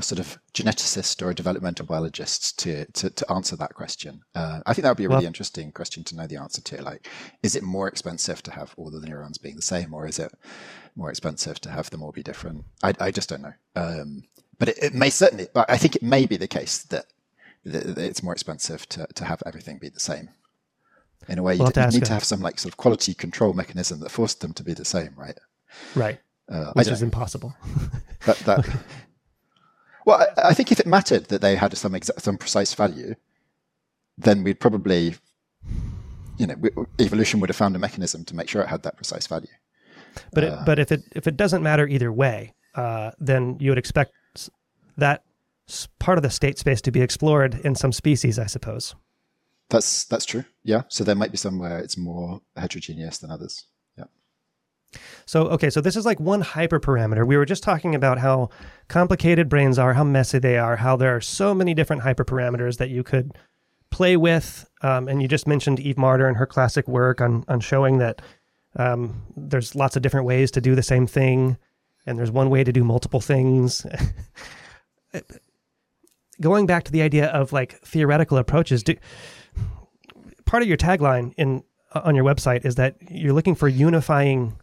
sort of geneticist or a developmental biologist to answer that question. I think that would be a really interesting question to know the answer to. Like, is it more expensive to have all of the neurons being the same, or is it more expensive to have them all be different? I just don't know. But it may certainly, but I think it may be the case that it's more expensive to have everything be the same. In a way, you need to have some like sort of quality control mechanism that forced them to be the same, right? Right. Which is impossible. Well, I think if it mattered that they had some precise value, then we'd probably, evolution would have found a mechanism to make sure it had that precise value. But if it doesn't matter either way, then you would expect that part of the state space to be explored in some species, I suppose. That's true. Yeah. So there might be somewhere it's more heterogeneous than others. So this is like one hyperparameter. We were just talking about how complicated brains are, how messy they are, how there are so many different hyperparameters that you could play with. And you just mentioned Eve Marder and her classic work on showing that there's lots of different ways to do the same thing, and there's one way to do multiple things. Going back to the idea of like theoretical approaches, part of your tagline on your website is that you're looking for unifying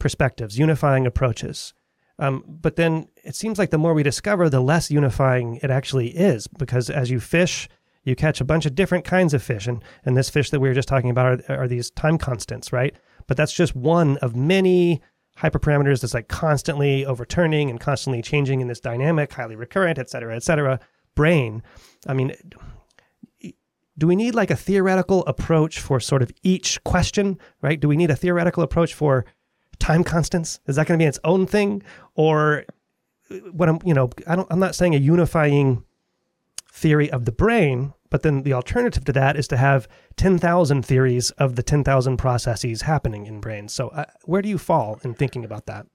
perspectives, unifying approaches. But then it seems like the more we discover, the less unifying it actually is, because as you fish, you catch a bunch of different kinds of fish. And this fish that we were just talking about are these time constants, right? But that's just one of many hyperparameters that's like constantly overturning and constantly changing in this dynamic, highly recurrent, et cetera, brain. I mean, do we need like a theoretical approach for sort of each question, right? Do we need a theoretical approach for time constants? Is that going to be its own thing? Or what I'm not saying a unifying theory of the brain, but then the alternative to that is to have 10,000 theories of the 10,000 processes happening in brains. So where do you fall in thinking about that?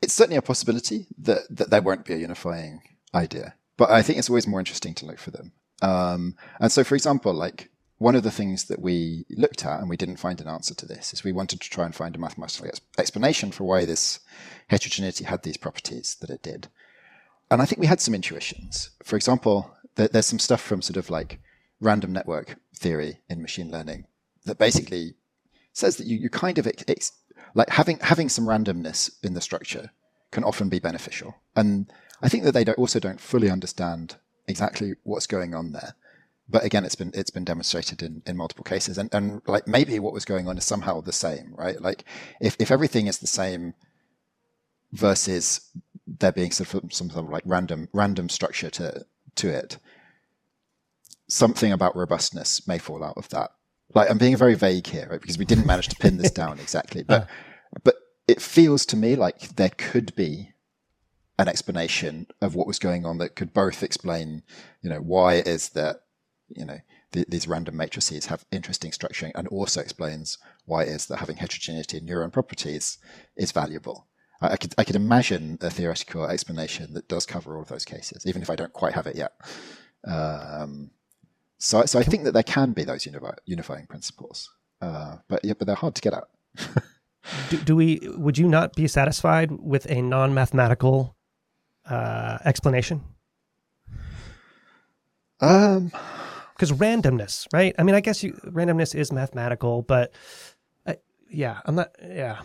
It's certainly a possibility that there won't be a unifying idea, but I think it's always more interesting to look for them. And so, for example, like, one of the things that we looked at, and we didn't find an answer to this, is we wanted to try and find a mathematical explanation for why this heterogeneity had these properties that it did. And I think we had some intuitions. For example, there's some stuff from sort of like random network theory in machine learning that basically says that you kind of, it's like having some randomness in the structure can often be beneficial. And I think that they don't fully understand exactly what's going on there. But again, it's been demonstrated in multiple cases, and like maybe what was going on is somehow the same, right? Like if everything is the same versus there being sort of some sort of like random structure to it. Something about robustness may fall out of that. Like, I'm being very vague here, right? Because we didn't manage to pin this down exactly. But it feels to me like there could be an explanation of what was going on that could both explain, you know, why it is that, you know, these random matrices have interesting structuring, and also explains why it is that having heterogeneity in neuron properties is valuable. I could imagine a theoretical explanation that does cover all of those cases, even if I don't quite have it yet. So I think that there can be those unifying principles, but they're hard to get at. Would you not be satisfied with a non-mathematical explanation? Because randomness, right? I mean, I guess randomness is mathematical, but I'm not. Yeah.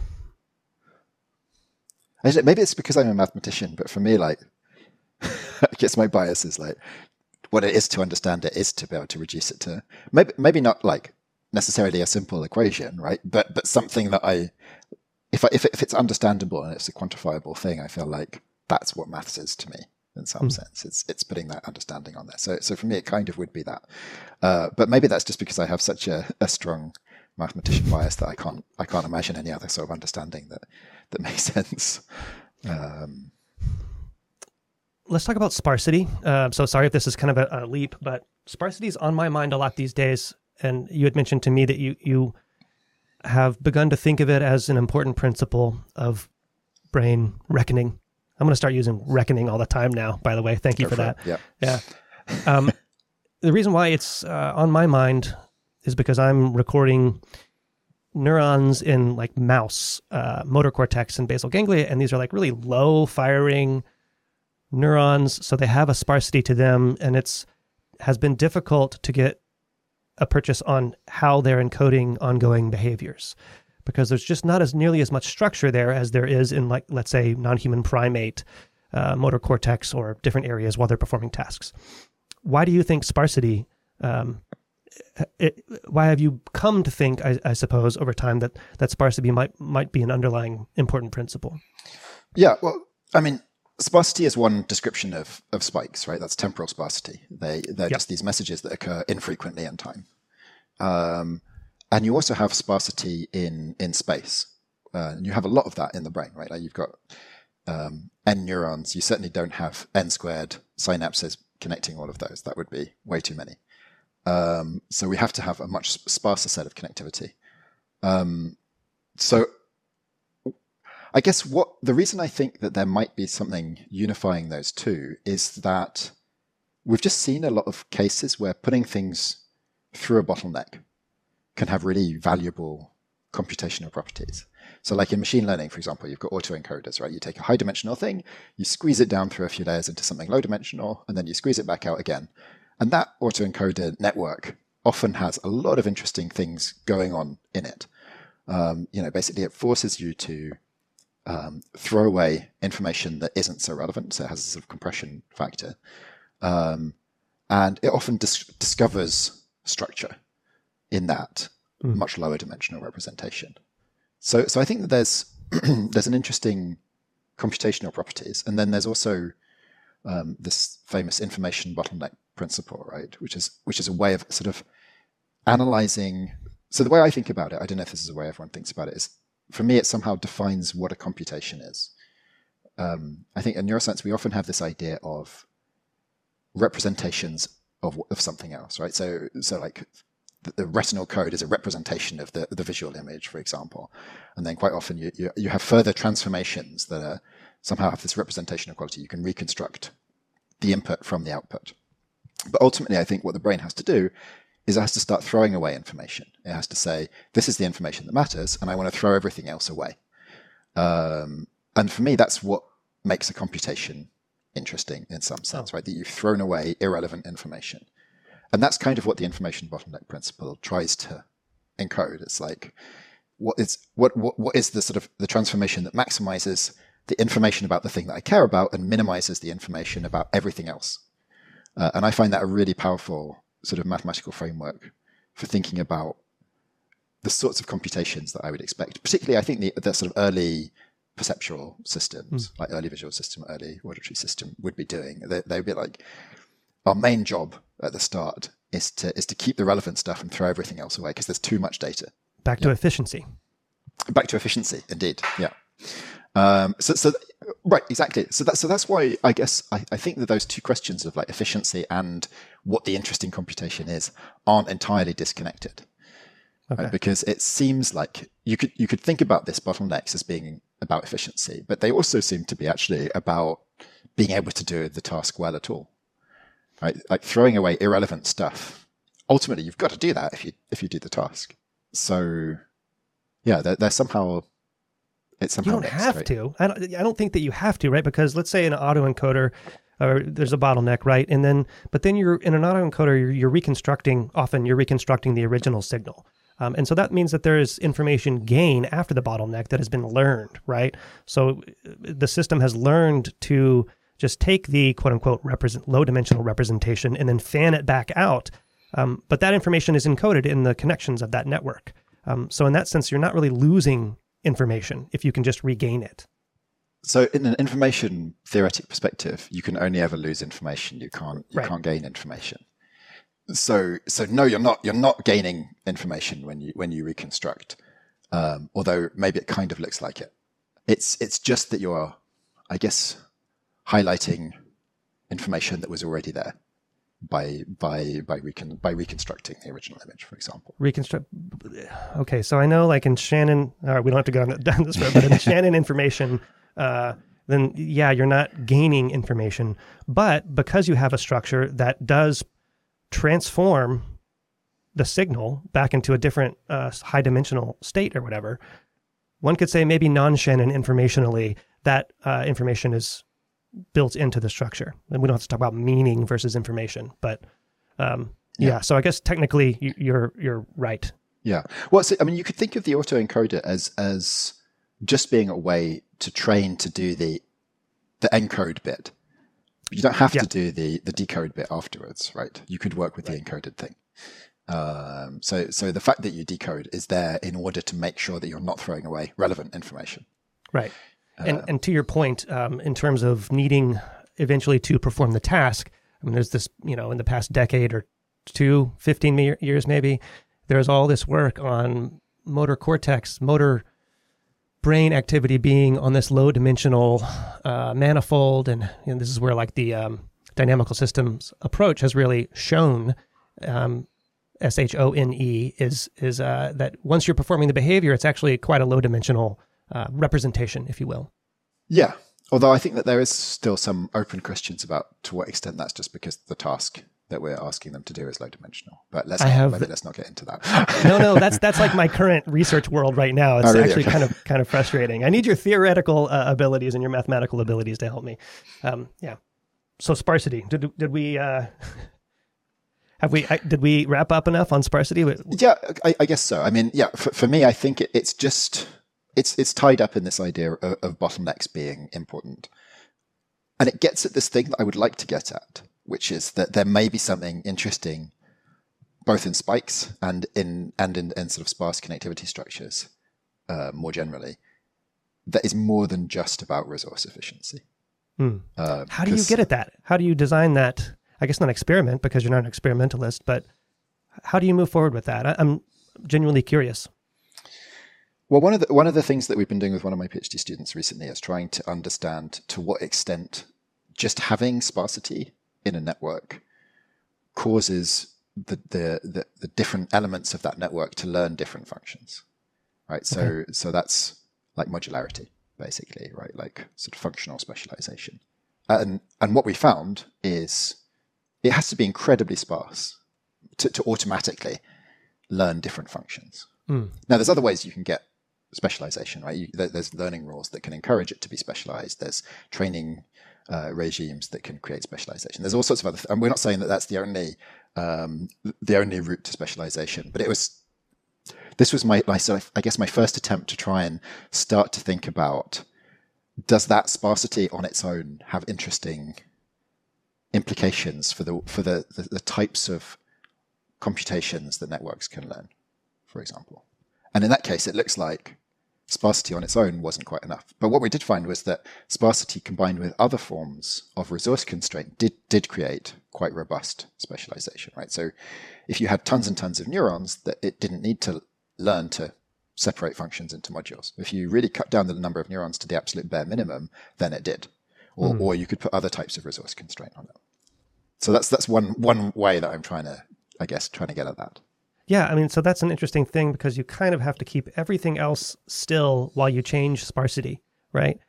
Maybe it's because I'm a mathematician, but for me, like, I guess my bias is like, what it is to understand it is to be able to reduce it to maybe not like necessarily a simple equation, right? But something that if it's understandable and it's a quantifiable thing, I feel like that's what maths is to me in some sense. It's putting that understanding on there. So for me, it kind of would be that. But maybe that's just because I have such a strong mathematician bias that I can't imagine any other sort of understanding that makes sense. Let's talk about sparsity. So sorry if this is kind of a leap, but sparsity is on my mind a lot these days. And you had mentioned to me that you have begun to think of it as an important principle of brain reckoning. I'm going to start using reckoning all the time now, by the way. Thank you for that. Yeah. The reason why it's on my mind is because I'm recording neurons in like mouse motor cortex and basal ganglia. And these are like really low firing neurons, so they have a sparsity to them, and it has been difficult to get a purchase on how they're encoding ongoing behaviors, because there's just not as nearly as much structure there as there is in, like, let's say, non-human primate motor cortex or different areas while they're performing tasks. Why do you think sparsity? Why have you come to think, I suppose, over time that sparsity might be an underlying important principle? Yeah, well, I mean, sparsity is one description of spikes, right? That's temporal sparsity. They're just these messages that occur infrequently in time. And you also have sparsity in space. And you have a lot of that in the brain, right? Like, you've got n neurons. You certainly don't have n squared synapses connecting all of those. That would be way too many. So we have to have a much sparser set of connectivity. So I guess the reason I think that there might be something unifying those two is that we've just seen a lot of cases where putting things through a bottleneck can have really valuable computational properties. So like in machine learning, for example, you've got autoencoders, right? You take a high dimensional thing, you squeeze it down through a few layers into something low dimensional, and then you squeeze it back out again. And that autoencoder network often has a lot of interesting things going on in it. Basically it forces you to throw away information that isn't so relevant, so it has a sort of compression factor, and it often discovers structure in that much lower dimensional representation. So I think that there's there's an interesting computational properties, and then there's also this famous information bottleneck principle, right? Which is a way of sort of analyzing. So the way I think about it, I don't know if this is the way everyone thinks about it, is, for me, it somehow defines what a computation is. I think in neuroscience, we often have this idea of representations of something else, right? So like the retinal code is a representation of the visual image, for example. And then quite often you have further transformations that are, somehow have this representational quality. You can reconstruct the input from the output. But ultimately, I think what the brain has to do is it has to start throwing away information. It has to say, this is the information that matters, and I want to throw everything else away. And for me, that's what makes a computation interesting in some sense, right? That you've thrown away irrelevant information. And that's kind of what the information bottleneck principle tries to encode. It's like, what is the sort of the transformation that maximizes the information about the thing that I care about and minimizes the information about everything else? And I find that a really powerful sort of mathematical framework for thinking about the sorts of computations that I would expect. Particularly, I think the sort of early perceptual systems, like early visual system, early auditory system, would be doing. They would be like, our main job at the start is to keep the relevant stuff and throw everything else away because there's too much data. Back to efficiency. Back to efficiency, indeed. Yeah. Right, exactly. So that's why I guess I think that those two questions of like efficiency and what the interesting computation is aren't entirely disconnected. Okay. Right? Because it seems like you could think about this bottlenecks as being about efficiency, but they also seem to be actually about being able to do the task well at all. Right? Like throwing away irrelevant stuff. Ultimately, you've got to do that if you do the task. So yeah, they're somehow. You don't have to. I don't think that you have to, right? Because let's say an autoencoder, there's a bottleneck, right? And then, but then you're in an autoencoder, you're reconstructing the original signal. And so that means that there is information gain after the bottleneck that has been learned, right? So the system has learned to just take the quote unquote low dimensional representation and then fan it back out. But that information is encoded in the connections of that network. So in that sense, you're not really losing information if you can just regain it. So in an information theoretic perspective, you can only ever lose information. You can't gain information. So no, you're not gaining information when you reconstruct. Although maybe it kind of looks like it. It's just that you're, I guess, highlighting information that was already there by reconstructing the original image, for example. Okay, so I know like in Shannon, all right, we don't have to go down this road, but in Shannon information, then yeah, you're not gaining information, but because you have a structure that does transform the signal back into a different high dimensional state or whatever, one could say maybe non-Shannon informationally, that information is built into the structure. And we don't have to talk about meaning versus information, but so I guess technically you're right. Yeah. Well, so, I mean, you could think of the autoencoder as just being a way to train to do the encode bit. You don't have to do the decode bit afterwards, right? You could work with the encoded thing. So the fact that you decode is there in order to make sure that you're not throwing away relevant information. Right. And to your point, in terms of needing eventually to perform the task, I mean, there's this, in the past decade or two, 15 years maybe, there's all this work on motor cortex, motor brain activity being on this low dimensional manifold. And this is where like the dynamical systems approach has really shown S-H-O-N-E is that once you're performing the behavior, it's actually quite a low dimensional representation, if you will. Yeah. Although I think that there is still some open questions about to what extent that's just because the task that we're asking them to do is low dimensional. But let's not get into that. No, that's like my current research world right now. It's kind of frustrating. I need your theoretical abilities and your mathematical abilities to help me. Yeah. So sparsity. Did we? Did we wrap up enough on sparsity? Yeah, I guess so. I mean, yeah. For me, I think it's just. It's tied up in this idea of bottlenecks being important. And it gets at this thing that I would like to get at, which is that there may be something interesting both in spikes and in sort of sparse connectivity structures more generally that is more than just about resource efficiency. How do you get at that? How do you design that? I guess not experiment because you're not an experimentalist, but how do you move forward with that? I'm genuinely curious. Well, one of the things that we've been doing with one of my PhD students recently is trying to understand to what extent just having sparsity in a network causes the different elements of that network to learn different functions, right? Okay. So that's like modularity, basically, right? Like sort of functional specialization. And what we found is it has to be incredibly sparse to automatically learn different functions. Now, there's other ways you can get specialization, right? There's learning rules that can encourage it to be specialized. There's training regimes that can create specialization. There's all sorts of other and we're not saying that that's the only route to specialization, but this was my sort of, I guess, my first attempt to try and start to think about, does that sparsity on its own have interesting implications for the types of computations that networks can learn, for example? And in that case, it looks like sparsity on its own wasn't quite enough. But what we did find was that sparsity combined with other forms of resource constraint did create quite robust specialization, right? So if you had tons and tons of neurons, that it didn't need to learn to separate functions into modules. If you really cut down the number of neurons to the absolute bare minimum, then it did. Or you could put other types of resource constraint on it. So that's one way that I'm trying to get at that. Yeah, I mean, so that's an interesting thing, because you kind of have to keep everything else still while you change sparsity, right?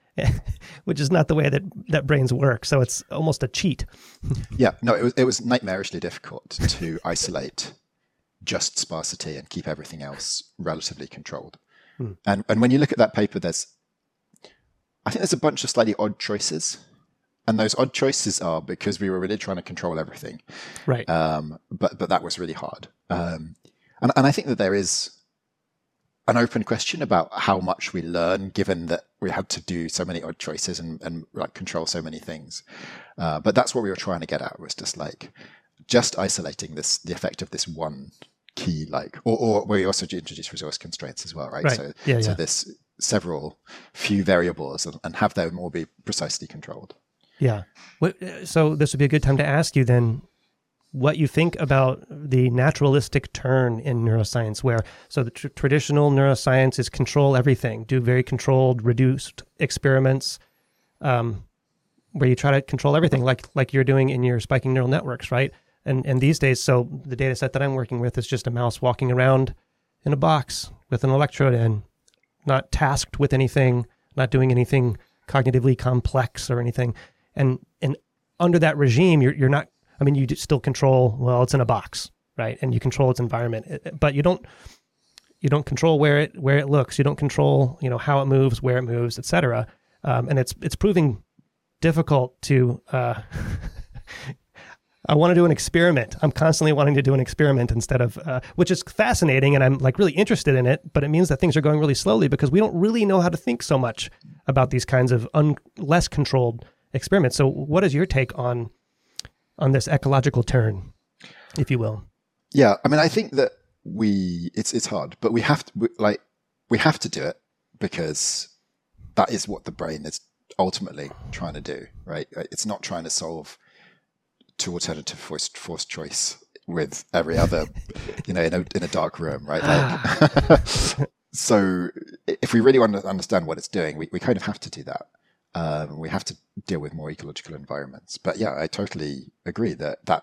Which is not the way that brains work. So it's almost a cheat. Yeah, no, it was nightmarishly difficult to isolate just sparsity and keep everything else relatively controlled. And when you look at that paper, I think there's a bunch of slightly odd choices. And those odd choices are because we were really trying to control everything. Right. But that was really hard. And I think that there is an open question about how much we learn, given that we had to do so many odd choices and like control so many things. But that's what we were trying to get at, was just isolating the effect of this one key, or we also introduce resource constraints as well, right? So there's several few variables and have them all be precisely controlled. Yeah. So this would be a good time to ask you then what you think about the naturalistic turn in neuroscience, where so the traditional neuroscience is control everything, do very controlled, reduced experiments, where you try to control everything, like you're doing in your spiking neural networks, right? And these days, so the data set that I'm working with is just a mouse walking around in a box with an electrode in, not tasked with anything, not doing anything cognitively complex or anything. And under that regime, you're not, I mean, you still control, well, it's in a box, right? And you control its environment, but you don't control where it looks. You don't control, how it moves, where it moves, et cetera. And it's proving difficult to, I want to do an experiment. I'm constantly wanting to do an experiment instead of, which is fascinating, and I'm really interested in it, but it means that things are going really slowly because we don't really know how to think so much about these kinds of less controlled experiments. So what is your take on this ecological turn, if you will? Yeah, I mean, I think that it's hard, but we have to do it because that is what the brain is ultimately trying to do, right? It's not trying to solve to alternative forced choice with every other, in a dark room, right? So if we really want to understand what it's doing, we kind of have to do that. We have to deal with more ecological environments. But yeah, I totally agree that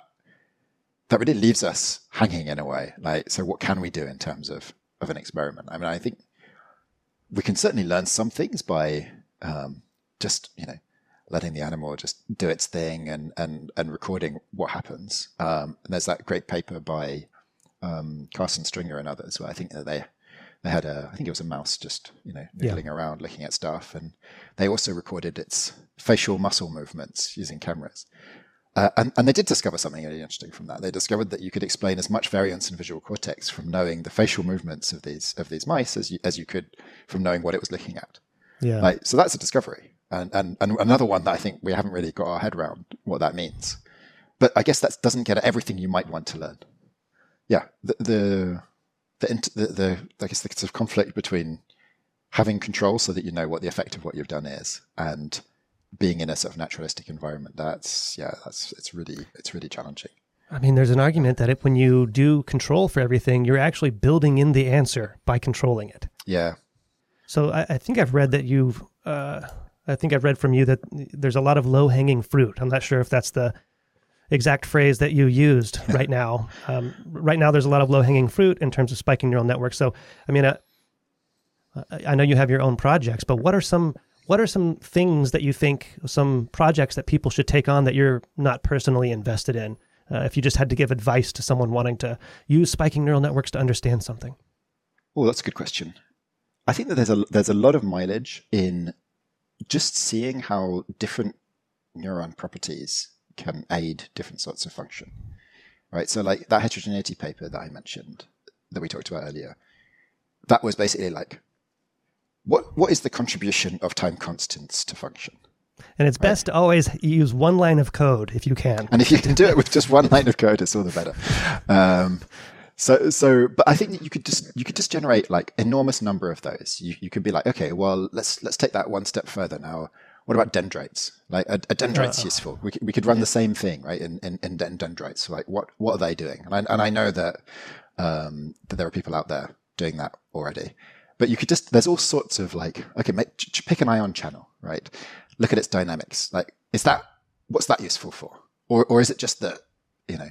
really leaves us hanging in a way. So what can we do in terms of an experiment? I mean, I think we can certainly learn some things by just letting the animal just do its thing and recording what happens. And there's that great paper by Carsten Stringer and others where I think that they had a mouse just, niggling around looking at stuff. And they also recorded its facial muscle movements using cameras. And they did discover something really interesting from that. They discovered that you could explain as much variance in visual cortex from knowing the facial movements of these mice as you could from knowing what it was looking at. Yeah. So that's a discovery. And another one that I think we haven't really got our head around what that means. But I guess that doesn't get at everything you might want to learn. Yeah, the sort of conflict between having control so that you know what the effect of what you've done is and being in a sort of naturalistic environment. It's really challenging. I mean, there's an argument that when you do control for everything, you're actually building in the answer by controlling it. Yeah. So I think I've read that I think I've read from you that there's a lot of low-hanging fruit. I'm not sure if that's the exact phrase that you used right now. Right now, there's a lot of low-hanging fruit in terms of spiking neural networks. So, I mean, I know you have your own projects, but what are some things that you think, some projects that people should take on that you're not personally invested in? If you just had to give advice to someone wanting to use spiking neural networks to understand something. Oh, that's a good question. I think that there's a lot of mileage in just seeing how different neuron properties can aid different sorts of function, right? So that heterogeneity paper that I mentioned, that we talked about earlier, that was basically what is the contribution of time constants to function? And it's best to always use one line of code if you can. And if you can do it with just one line of code, it's all the better. But I think that you could just generate like enormous number of those. You could be like, okay, well, let's take that one step further now. What about dendrites? Like a dendrite's useful. We could run the same thing, right? In dendrites, like what are they doing? And I know that that there are people out there doing that already. But you could just, there's all sorts of like, okay, pick an ion channel, right? Look at its dynamics. Like, what's that useful for? Or is it just that, you know,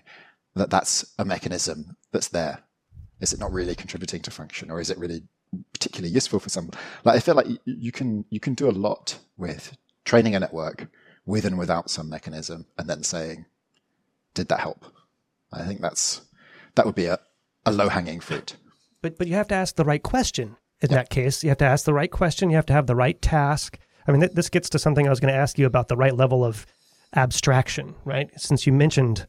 that's a mechanism that's there? Is it not really contributing to function, or is it really particularly useful for someone? Like, I feel like you can do a lot with training a network with and without some mechanism, and then saying, did that help? I think that would be a low-hanging fruit. But you have to ask the right question in that case. You have to ask the right question. You have to have the right task. I mean, this gets to something I was going to ask you about, the right level of abstraction, right? Since you mentioned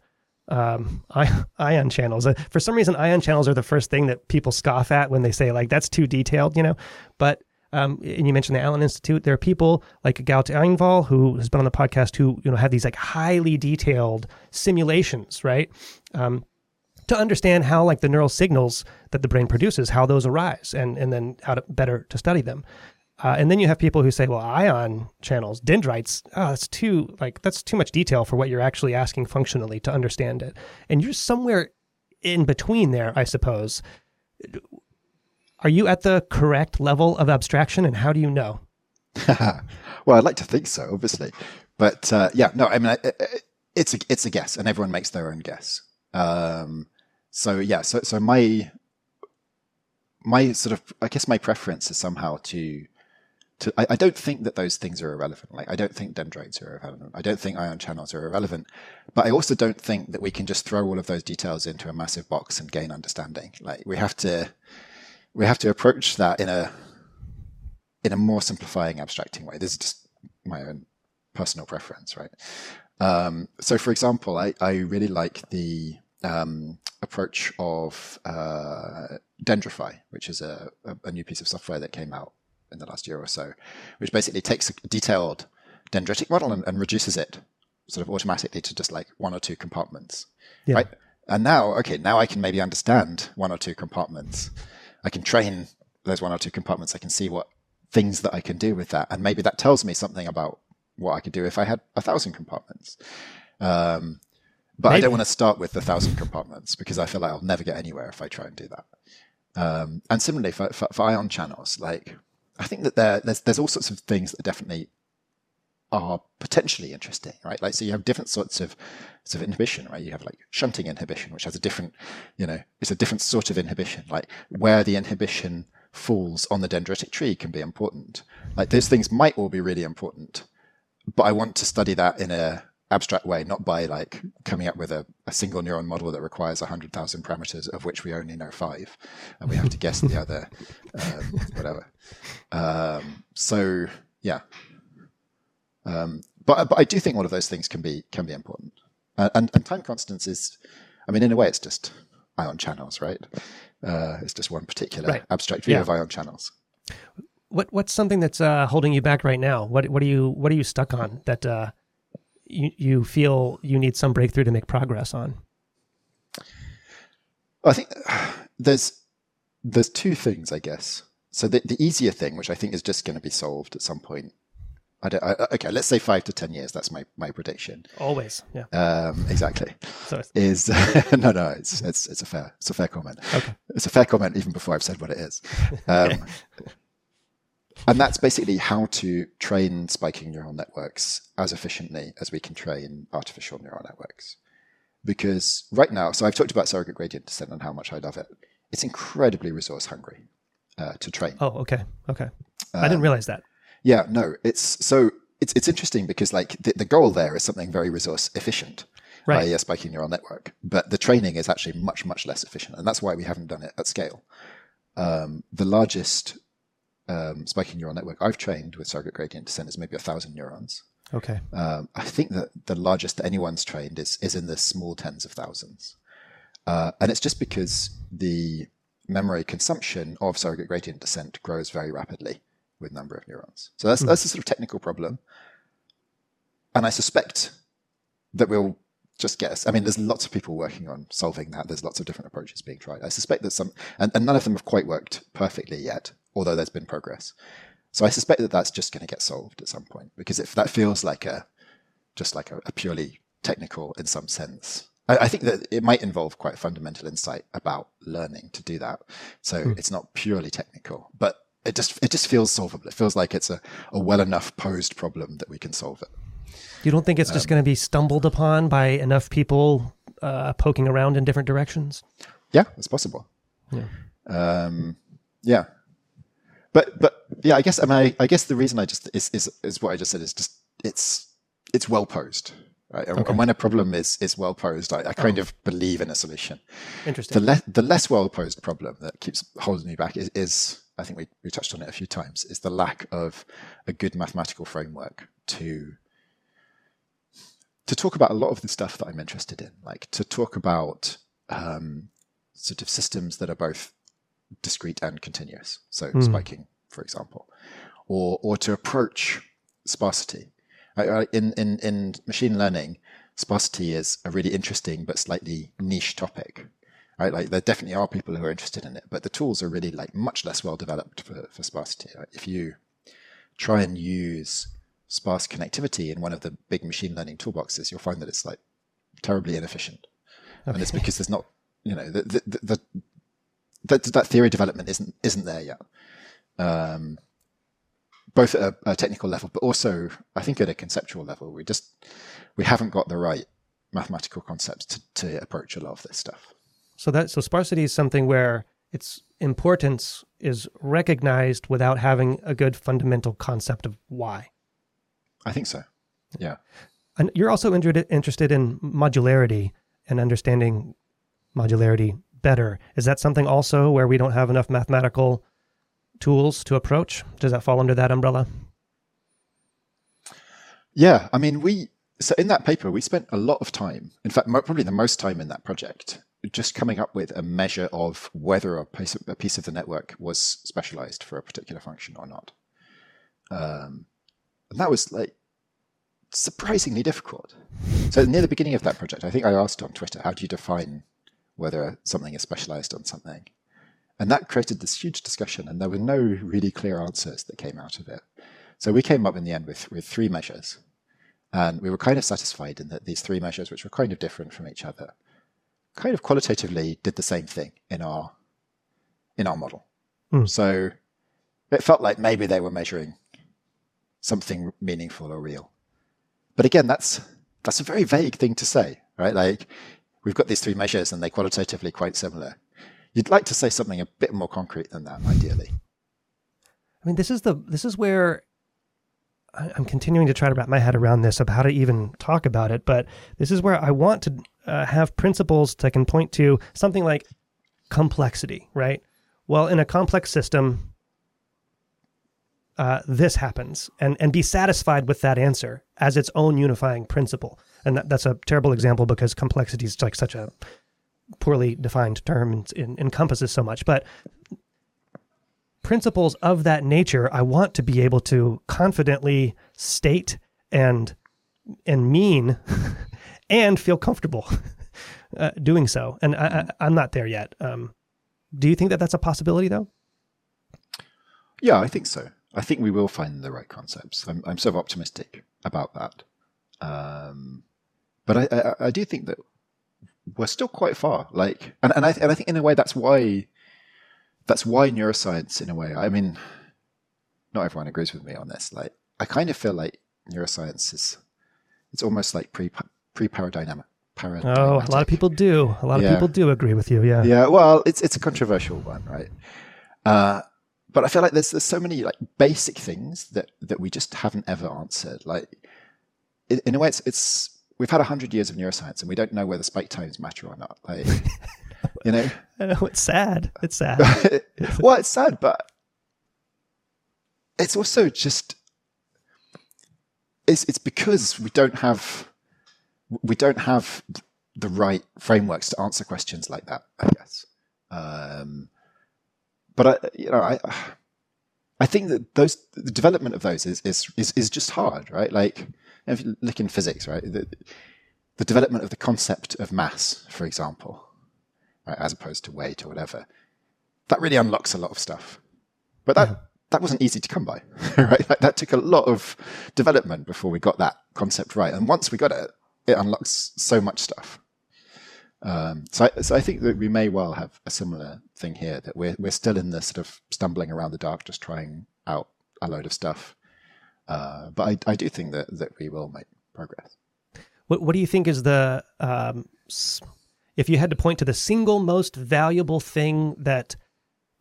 ion channels. For some reason, ion channels are the first thing that people scoff at when they say, like, that's too detailed, you know? But, and you mentioned the Allen Institute, there are people like Gaute Einevoll, who has been on the podcast, who, you know, have these like highly detailed simulations, right? To understand how like the neural signals that the brain produces, how those arise, and then how to better to study them. And then you have people who say, well, ion channels, dendrites, that's too much detail for what you're actually asking functionally to understand it. And you're somewhere in between there, I suppose. Are you at the correct level of abstraction, and how do you know? Well, I'd like to think so, obviously. But it's a guess, and everyone makes their own guess. My sort of, I guess my preference is somehow I don't think that those things are irrelevant. Like, I don't think dendrites are irrelevant. I don't think ion channels are irrelevant. But I also don't think that we can just throw all of those details into a massive box and gain understanding. Like, we have to approach that in a more simplifying, abstracting way. This is just my own personal preference, right? So, for example, I really like the approach of Dendrify, which is a new piece of software that came out in the last year or so, which basically takes a detailed dendritic model and reduces it sort of automatically to just like one or two compartments, right? And now I can maybe understand one or two compartments. I can train those one or two compartments. I can see what things that I can do with that. And maybe that tells me something about what I could do if I had 1,000 compartments. But maybe. I don't want to start with 1,000 compartments because I feel like I'll never get anywhere if I try and do that. And similarly for ion channels, like, I think that there's all sorts of things that definitely are potentially interesting, right? Like, so you have different sorts of inhibition, right? You have like shunting inhibition, which has a different, you know, it's a different sort of inhibition. Like, where the inhibition falls on the dendritic tree can be important. Like, those things might all be really important, but I want to study that in a abstract way, not by like coming up with a single neuron model that requires 100,000 parameters, of which we only know 5, and we have to guess the other, whatever. But I do think all of those things can be important, and time constants is, I mean, in a way, it's just ion channels, right? It's just one particular abstract view of ion channels. What's something that's holding you back right now? What are you stuck on that? You feel you need some breakthrough to make progress on? I think there's two things, I guess. So the easier thing, which I think is just going to be solved at some point. Let's say 5 to 10 years. That's my prediction. Always, yeah. Exactly. So is no. It's a fair comment. Okay. It's a fair comment, even before I've said what it is. Okay. And that's basically how to train spiking neural networks as efficiently as we can train artificial neural networks. Because right now, so I've talked about surrogate gradient descent and how much I love it. It's incredibly resource hungry to train. Oh, okay. Okay. I didn't realize that. Yeah, no. It's interesting because like the goal there is something very resource efficient. Right. A spiking neural network. But the training is actually much, much less efficient. And that's why we haven't done it at scale. The largest spiking neural network I've trained with surrogate gradient descent is maybe 1,000 neurons. Okay. I think that the largest that anyone's trained is in the small tens of thousands. And it's just because the memory consumption of surrogate gradient descent grows very rapidly with number of neurons. So that's a sort of technical problem. And I suspect that we'll just guess. I mean, there's lots of people working on solving that. There's lots of different approaches being tried. I suspect that some, and none of them have quite worked perfectly yet, although there's been progress. So I suspect that that's just going to get solved at some point, because if that feels like a purely technical, in some sense, I think that it might involve quite fundamental insight about learning to do that. So it's not purely technical, but it just feels solvable. It feels like it's a well enough posed problem that we can solve it. You don't think it's just going to be stumbled upon by enough people poking around in different directions? Yeah, it's possible. Yeah. Yeah. But yeah, I guess I guess the reason I just is what I just said is just it's well posed, right? Okay. And when a problem is well posed, I kind of believe in a solution. Interesting. The less well posed problem that keeps holding me back is I think we touched on it a few times, is the lack of a good mathematical framework to talk about a lot of the stuff that I'm interested in, like to talk about sort of systems that are both discrete and continuous, so spiking, for example, or to approach sparsity. In machine learning, sparsity is a really interesting but slightly niche topic, right? Like there definitely are people who are interested in it, but the tools are really like much less well developed for sparsity. Right? If you try and use sparse connectivity in one of the big machine learning toolboxes, you'll find that it's like terribly inefficient, and it's because there's not, you know, that theory development isn't there yet, both at a technical level, but also I think at a conceptual level. We haven't got the right mathematical concepts to approach a lot of this stuff. So sparsity is something where its importance is recognized without having a good fundamental concept of why. I think so. Yeah. And you're also interested in modularity and understanding modularity better. Is that something also where we don't have enough mathematical tools to approach? Does that fall under that umbrella? Yeah, I mean, so in that paper, we spent a lot of time, in fact, probably the most time in that project, just coming up with a measure of whether a piece of the network was specialized for a particular function or not. And that was like surprisingly difficult. So near the beginning of that project, I think I asked on Twitter, how do you define whether something is specialized on something? And that created this huge discussion, and there were no really clear answers that came out of it. So we came up in the end with three measures, and we were kind of satisfied in that these three measures, which were kind of different from each other, kind of qualitatively did the same thing in our model. So it felt like maybe they were measuring something meaningful or real. But again, that's a very vague thing to say, right? Like, we've got these three measures, and they're qualitatively quite similar. You'd like to say something a bit more concrete than that, ideally. I mean, this is where I'm continuing to try to wrap my head around this, of how to even talk about it, but this is where I want to have principles that can point to something like complexity, right? Well, in a complex system, this happens, and be satisfied with that answer as its own unifying principle. And that's a terrible example, because complexity is like such a poorly defined term and encompasses so much. But principles of that nature, I want to be able to confidently state and mean and feel comfortable doing so. And I'm not there yet. Do you think that that's a possibility, though? Yeah, I think so. I think we will find the right concepts. I'm sort of optimistic about that. But I do think that we're still quite far. Like, and I think in a way that's why neuroscience, in a way, I mean, not everyone agrees with me on this. Like, I kind of feel like neuroscience it's almost like pre-paradigmatic. Oh, a lot of people do. A lot of people do agree with you. Yeah. Yeah. Well, it's a controversial one, right? But I feel like there's so many like basic things that we just haven't ever answered. Like, in a way, it's we've had 100 years of neuroscience, and we don't know whether spike times matter or not. Like, you know, I know it's sad. It's sad. Well, it's sad, but it's also just it's because we don't have the right frameworks to answer questions like that, I guess. But I think that the development of those is just hard, right? Like, if you look in physics, right, the development of the concept of mass, for example, right, as opposed to weight or whatever, that really unlocks a lot of stuff. But that, that wasn't easy to come by, right? Like, that took a lot of development before we got that concept right. And once we got it, it unlocks so much stuff. So I think that we may well have a similar thing here, that we're still in this sort of stumbling around the dark, just trying out a load of stuff. But I do think that, we will make progress. What do you think is the, if you had to point to the single most valuable thing that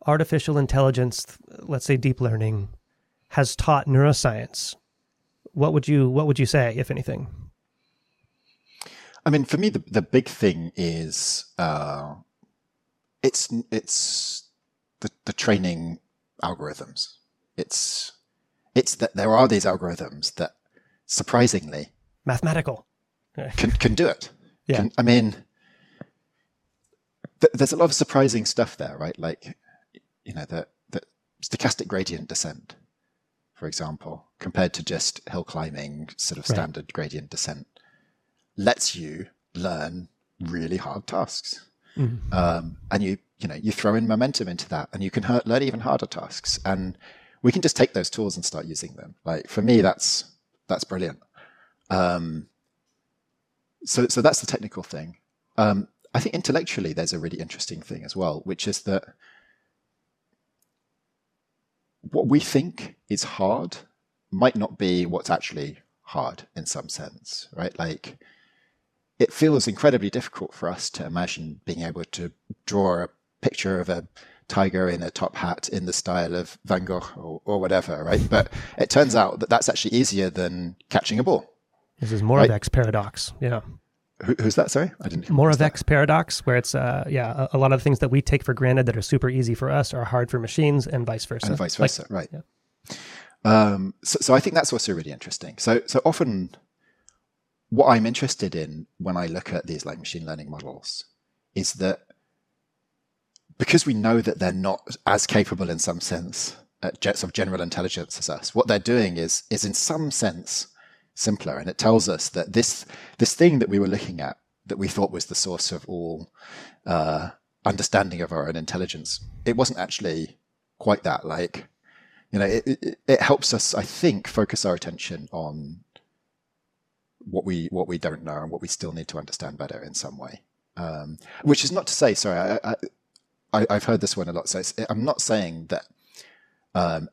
artificial intelligence, let's say deep learning, has taught neuroscience, what would you say, if anything? I mean, for me, the big thing is it's the training algorithms. It's that there are these algorithms that, surprisingly, mathematical can do it. Yeah, I mean, there's a lot of surprising stuff there, right? Like, you know, the stochastic gradient descent, for example, compared to just hill climbing, sort of standard gradient descent, lets you learn really hard tasks. Mm-hmm. And you throw in momentum into that, and you can learn even harder tasks. And we can just take those tools and start using them. Like, for me, that's brilliant. So that's the technical thing. I think intellectually, there's a really interesting thing as well, which is that what we think is hard might not be what's actually hard in some sense, right? Like, it feels incredibly difficult for us to imagine being able to draw a picture of a tiger in a top hat in the style of Van Gogh or whatever, right? But it turns out that that's actually easier than catching a ball. This is Moravec's paradox. Yeah. Who's that? Sorry, I didn't. Moravec's paradox, where it's a lot of things that we take for granted that are super easy for us are hard for machines, and vice versa. And vice versa, like, right? Yeah. So I think that's also really interesting. So often, what I'm interested in when I look at these like machine learning models is that because we know that they're not as capable in some sense at jets of general intelligence as us, what they're doing is in some sense simpler, and it tells us that this thing that we were looking at, that we thought was the source of all understanding of our own intelligence, it wasn't actually quite that. Like, you know, it helps us, I think, focus our attention on what we don't know and what we still need to understand better in some way. Which is not to say, sorry, I've heard this one a lot. So I'm not saying that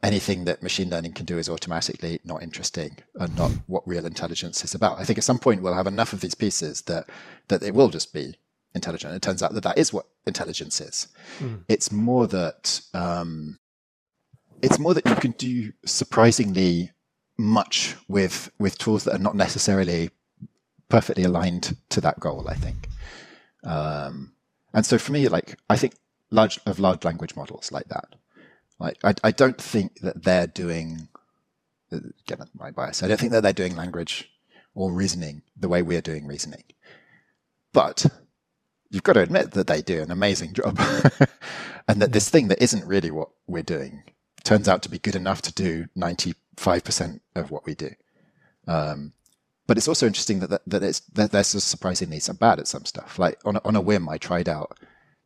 anything that machine learning can do is automatically not interesting and not what real intelligence is about. I think at some point we'll have enough of these pieces that it will just be intelligent. It turns out that is what intelligence is. Mm. It's more that you can do surprisingly much with tools that are not necessarily perfectly aligned to that goal, I think. And so for me, like, I think large language models like that. Like, I don't think that they're doing, again, my bias, I don't think that they're doing language or reasoning the way we're doing reasoning. But you've got to admit that they do an amazing job. And that this thing that isn't really what we're doing turns out to be good enough to do 95% of what we do. But it's also interesting that they're so surprisingly so bad at some stuff. Like, on a whim, I tried out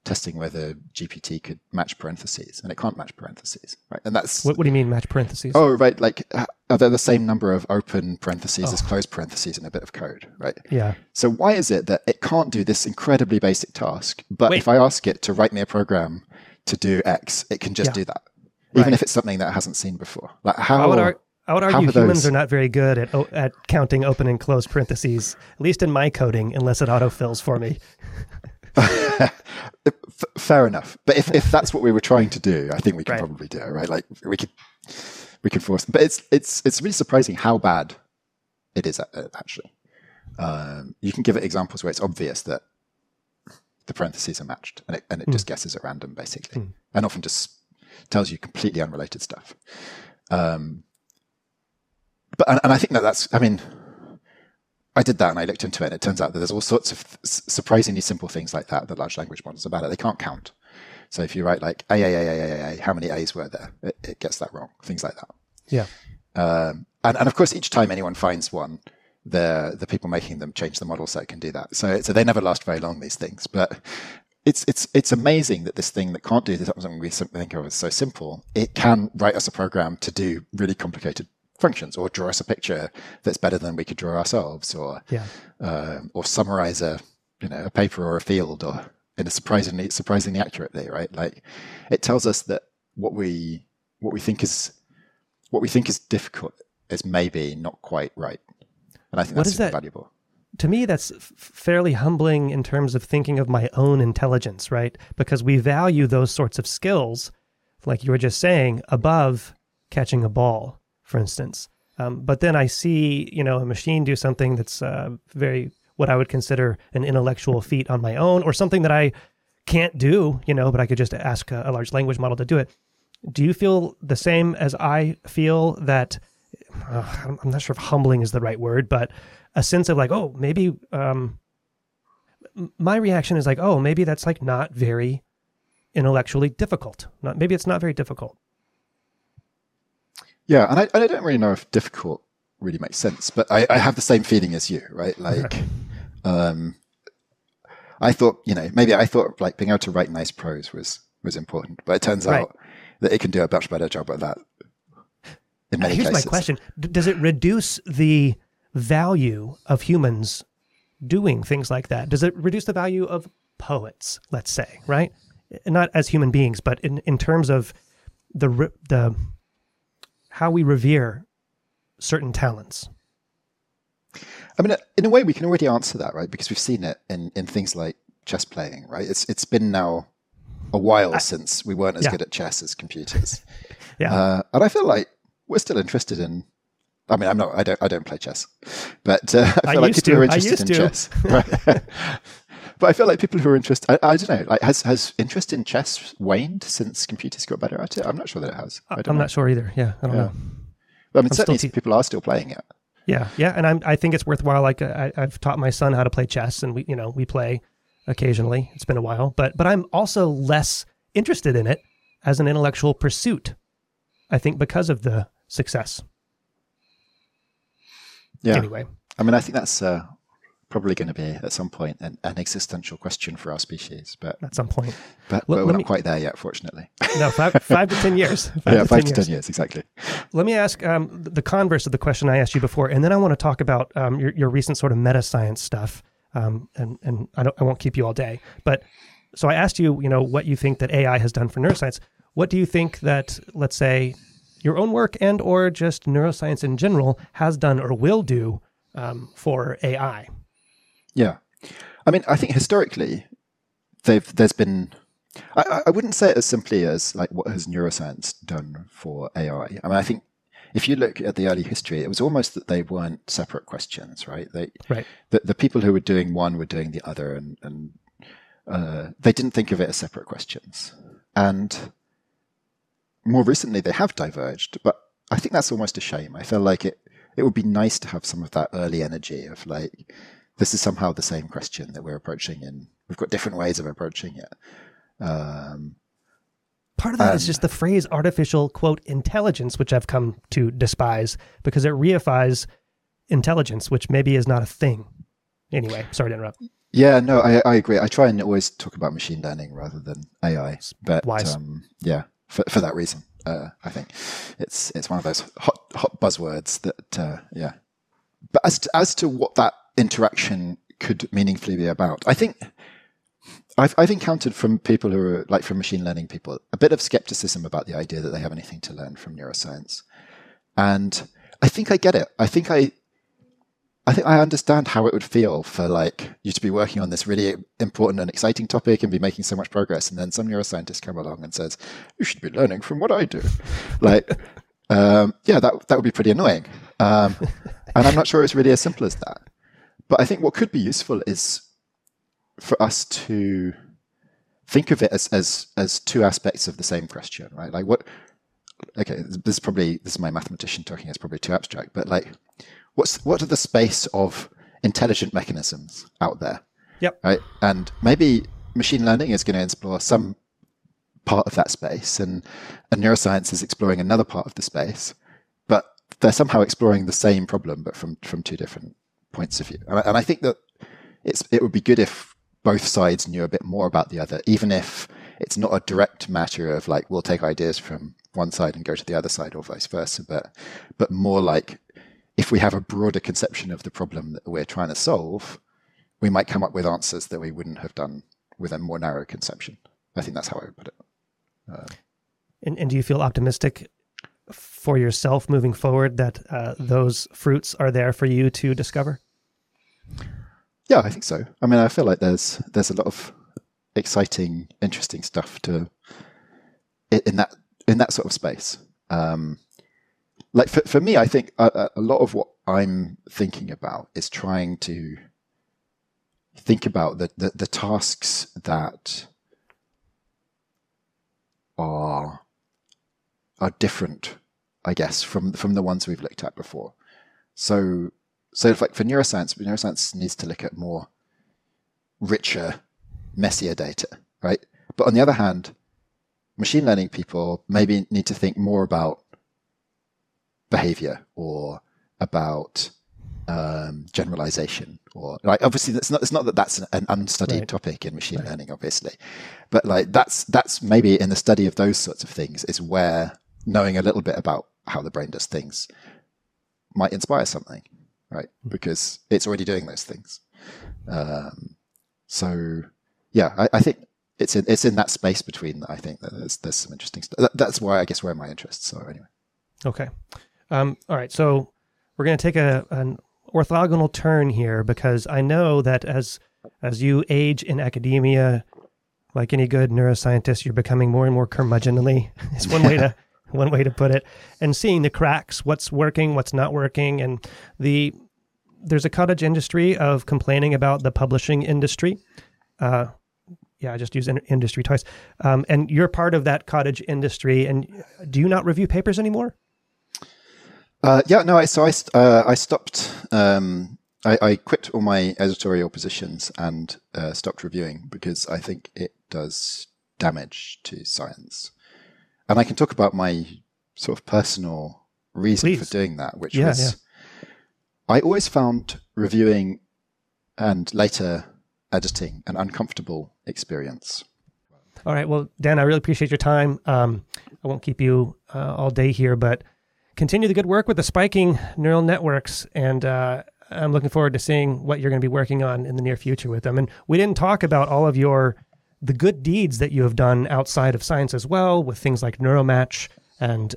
testing whether GPT could match parentheses, and it can't match parentheses, right? And that's what do you mean match parentheses? Oh, right, like, are there the same number of open parentheses as closed parentheses in a bit of code, right? Yeah. So why is it that it can't do this incredibly basic task, but if I ask it to write me a program to do X, it can just do that, even if it's something that it hasn't seen before? Like, how? I would argue humans are not very good at counting open and closed parentheses, at least in my coding, unless it autofills for me. Fair enough, but if that's what we were trying to do, I think we could probably do it, right? Like, we could force them. But it's really surprising how bad it is at, actually. You can give it examples where it's obvious that the parentheses are matched, and it just guesses at random, basically, and often just tells you completely unrelated stuff. But I think that's. I mean, I did that and I looked into it, and it turns out that there's all sorts of surprisingly simple things like that large language models are bad at. They can't count. So if you write like A, how many A's were there? It gets that wrong. Things like that. Yeah. And of course, each time anyone finds one, the people making them change the model so it can do that. So they never last very long, these things. But it's amazing that this thing that can't do something we think of as so simple, it can write us a program to do really complicated functions, or draw us a picture that's better than we could draw ourselves, or summarize a paper or a field, or in a surprisingly accurately, right? Like, it tells us that what we think is difficult is maybe not quite right. And I think that's super valuable. To me, that's fairly humbling in terms of thinking of my own intelligence, right? Because we value those sorts of skills, like you were just saying, above catching a ball, for instance. But then I see, a machine do something that's very, what I would consider an intellectual feat on my own, or something that I can't do, but I could just ask a large language model to do it. Do you feel the same as I feel that, I'm not sure if humbling is the right word, but a sense of like, oh, maybe my reaction is like, oh, maybe that's like not very intellectually difficult. Maybe it's not very difficult. Yeah, and I don't really know if difficult really makes sense, but I have the same feeling as you, right? Like, I thought like being able to write nice prose was important, but it turns out that it can do a much better job at that. Here's my question. Does it reduce the value of humans doing things like that? Does it reduce the value of poets, let's say, right? Not as human beings, but in terms of the how we revere certain talents? I mean, in a way, we can already answer that, right? Because we've seen it in things like chess playing, right? It's been now a while since we weren't as good at chess as computers. And I feel like we're still interested in, I mean, I don't play chess, but I feel like people who are interested in chess, right? But I feel like people who are interested, I don't know, like has interest in chess waned since computers got better at it? I'm not sure that it has. I'm not sure either. Yeah. I don't know. But I mean, certainly people are still playing it. Yeah. Yeah. And I think it's worthwhile. Like I've taught my son how to play chess, and we play occasionally. It's been a while, but I'm also less interested in it as an intellectual pursuit, I think, because of the success. Yeah. Anyway. I mean, I think that's probably going to be at some point an existential question for our species, but at some point, but we're not quite there yet, fortunately. No, five to 10 years. Five to 10 years. Exactly. Let me ask the converse of the question I asked you before. And then I want to talk about your recent sort of meta science stuff. And I won't keep you all day, but so I asked you, what you think that AI has done for neuroscience. What do you think that, let's say, your own work and or just neuroscience in general has done or will do for AI? Yeah. I mean, I think historically, there's been... I wouldn't say it as simply as, like, what has neuroscience done for AI? I mean, I think if you look at the early history, it was almost that they weren't separate questions, right? The people who were doing one were doing the other, and they didn't think of it as separate questions. And... more recently, they have diverged, but I think that's almost a shame. I feel like it would be nice to have some of that early energy of like, this is somehow the same question that we're approaching, and we've got different ways of approaching it. Part of that is just the phrase artificial, quote, intelligence, which I've come to despise because it reifies intelligence, which maybe is not a thing. Anyway, sorry to interrupt. Yeah, no, I agree. I try and always talk about machine learning rather than AI, but wise. For that reason, I think it's one of those hot buzzwords that But as to what that interaction could meaningfully be about, I think I've encountered from people who are like from machine learning people a bit of skepticism about the idea that they have anything to learn from neuroscience, and I think I get it. I think I understand how it would feel for like you to be working on this really important and exciting topic and be making so much progress, and then some neuroscientist come along and says, "You should be learning from what I do." Like, that would be pretty annoying. And I'm not sure it's really as simple as that. But I think what could be useful is for us to think of it as two aspects of the same question, right? Like, what? Okay, this is my mathematician talking. It's probably too abstract, but like. What are the space of intelligent mechanisms out there? Yep. Right? And maybe machine learning is going to explore some part of that space, and neuroscience is exploring another part of the space, but they're somehow exploring the same problem, but from two different points of view. And I think that it would be good if both sides knew a bit more about the other, even if it's not a direct matter of like, we'll take ideas from one side and go to the other side or vice versa, but more like, if we have a broader conception of the problem that we're trying to solve, we might come up with answers that we wouldn't have done with a more narrow conception. I think that's how I would put it. And do you feel optimistic for yourself moving forward that those fruits are there for you to discover? Yeah, I think so. I mean, I feel like there's a lot of exciting, interesting stuff to in that sort of space. Like for me, I think a lot of what I'm thinking about is trying to think about the tasks that are different, I guess, from the ones we've looked at before. So if like for neuroscience needs to look at more richer, messier data, right? But on the other hand, machine learning people maybe need to think more about behavior or about generalization, or like obviously it's not that that's an unstudied right. topic in machine right. learning, obviously, but like that's maybe in the study of those sorts of things is where knowing a little bit about how the brain does things might inspire something. Right, because it's already doing those things. So, yeah, I think it's in that space between that I think that there's some interesting stuff. That's why I guess where my interests are anyway. Okay, all right. So we're going to take an orthogonal turn here because I know that as you age in academia, like any good neuroscientist, you're becoming more and more curmudgeonly. It's one way to. One way to put it, and seeing the cracks, what's working, what's not working. And there's a cottage industry of complaining about the publishing industry. I just used industry twice. And you're part of that cottage industry. And do you not review papers anymore? I stopped. I quit all my editorial positions and stopped reviewing because I think it does damage to science. And I can talk about my sort of personal reason Please. For doing that, which was I always found reviewing and later editing an uncomfortable experience. All right. Well, Dan, I really appreciate your time. I won't keep you all day here, but continue the good work with the spiking neural networks. And I'm looking forward to seeing what you're going to be working on in the near future with them. And we didn't talk about all of the good deeds that you have done outside of science as well, with things like Neuromatch and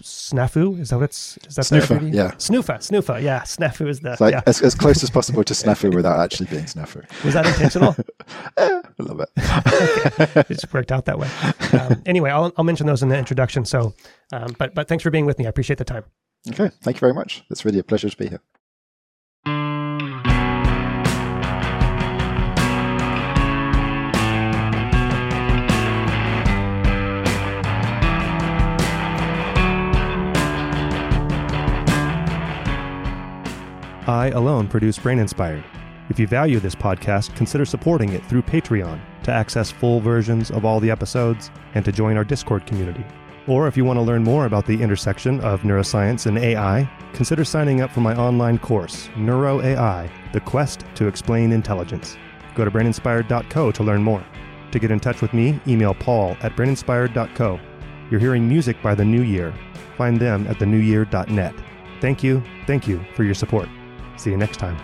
SNUFA, is that SNUFA? Yeah, SNUFA. Yeah, SNUFA is the as close as possible to SNUFA without actually being SNUFA. Was that intentional? A little bit. Okay. It just worked out that way. Anyway, I'll mention those in the introduction. So, but thanks for being with me. I appreciate the time. Okay, thank you very much. It's really a pleasure to be here. I alone produce Brain Inspired. If you value this podcast, consider supporting it through Patreon to access full versions of all the episodes and to join our Discord community. Or if you want to learn more about the intersection of neuroscience and AI, consider signing up for my online course, Neuro AI, The Quest to Explain Intelligence. Go to braininspired.co to learn more. To get in touch with me, email paul@braininspired.co. You're hearing music by The New Year. Find them at thenewyear.net. Thank you for your support. See you next time.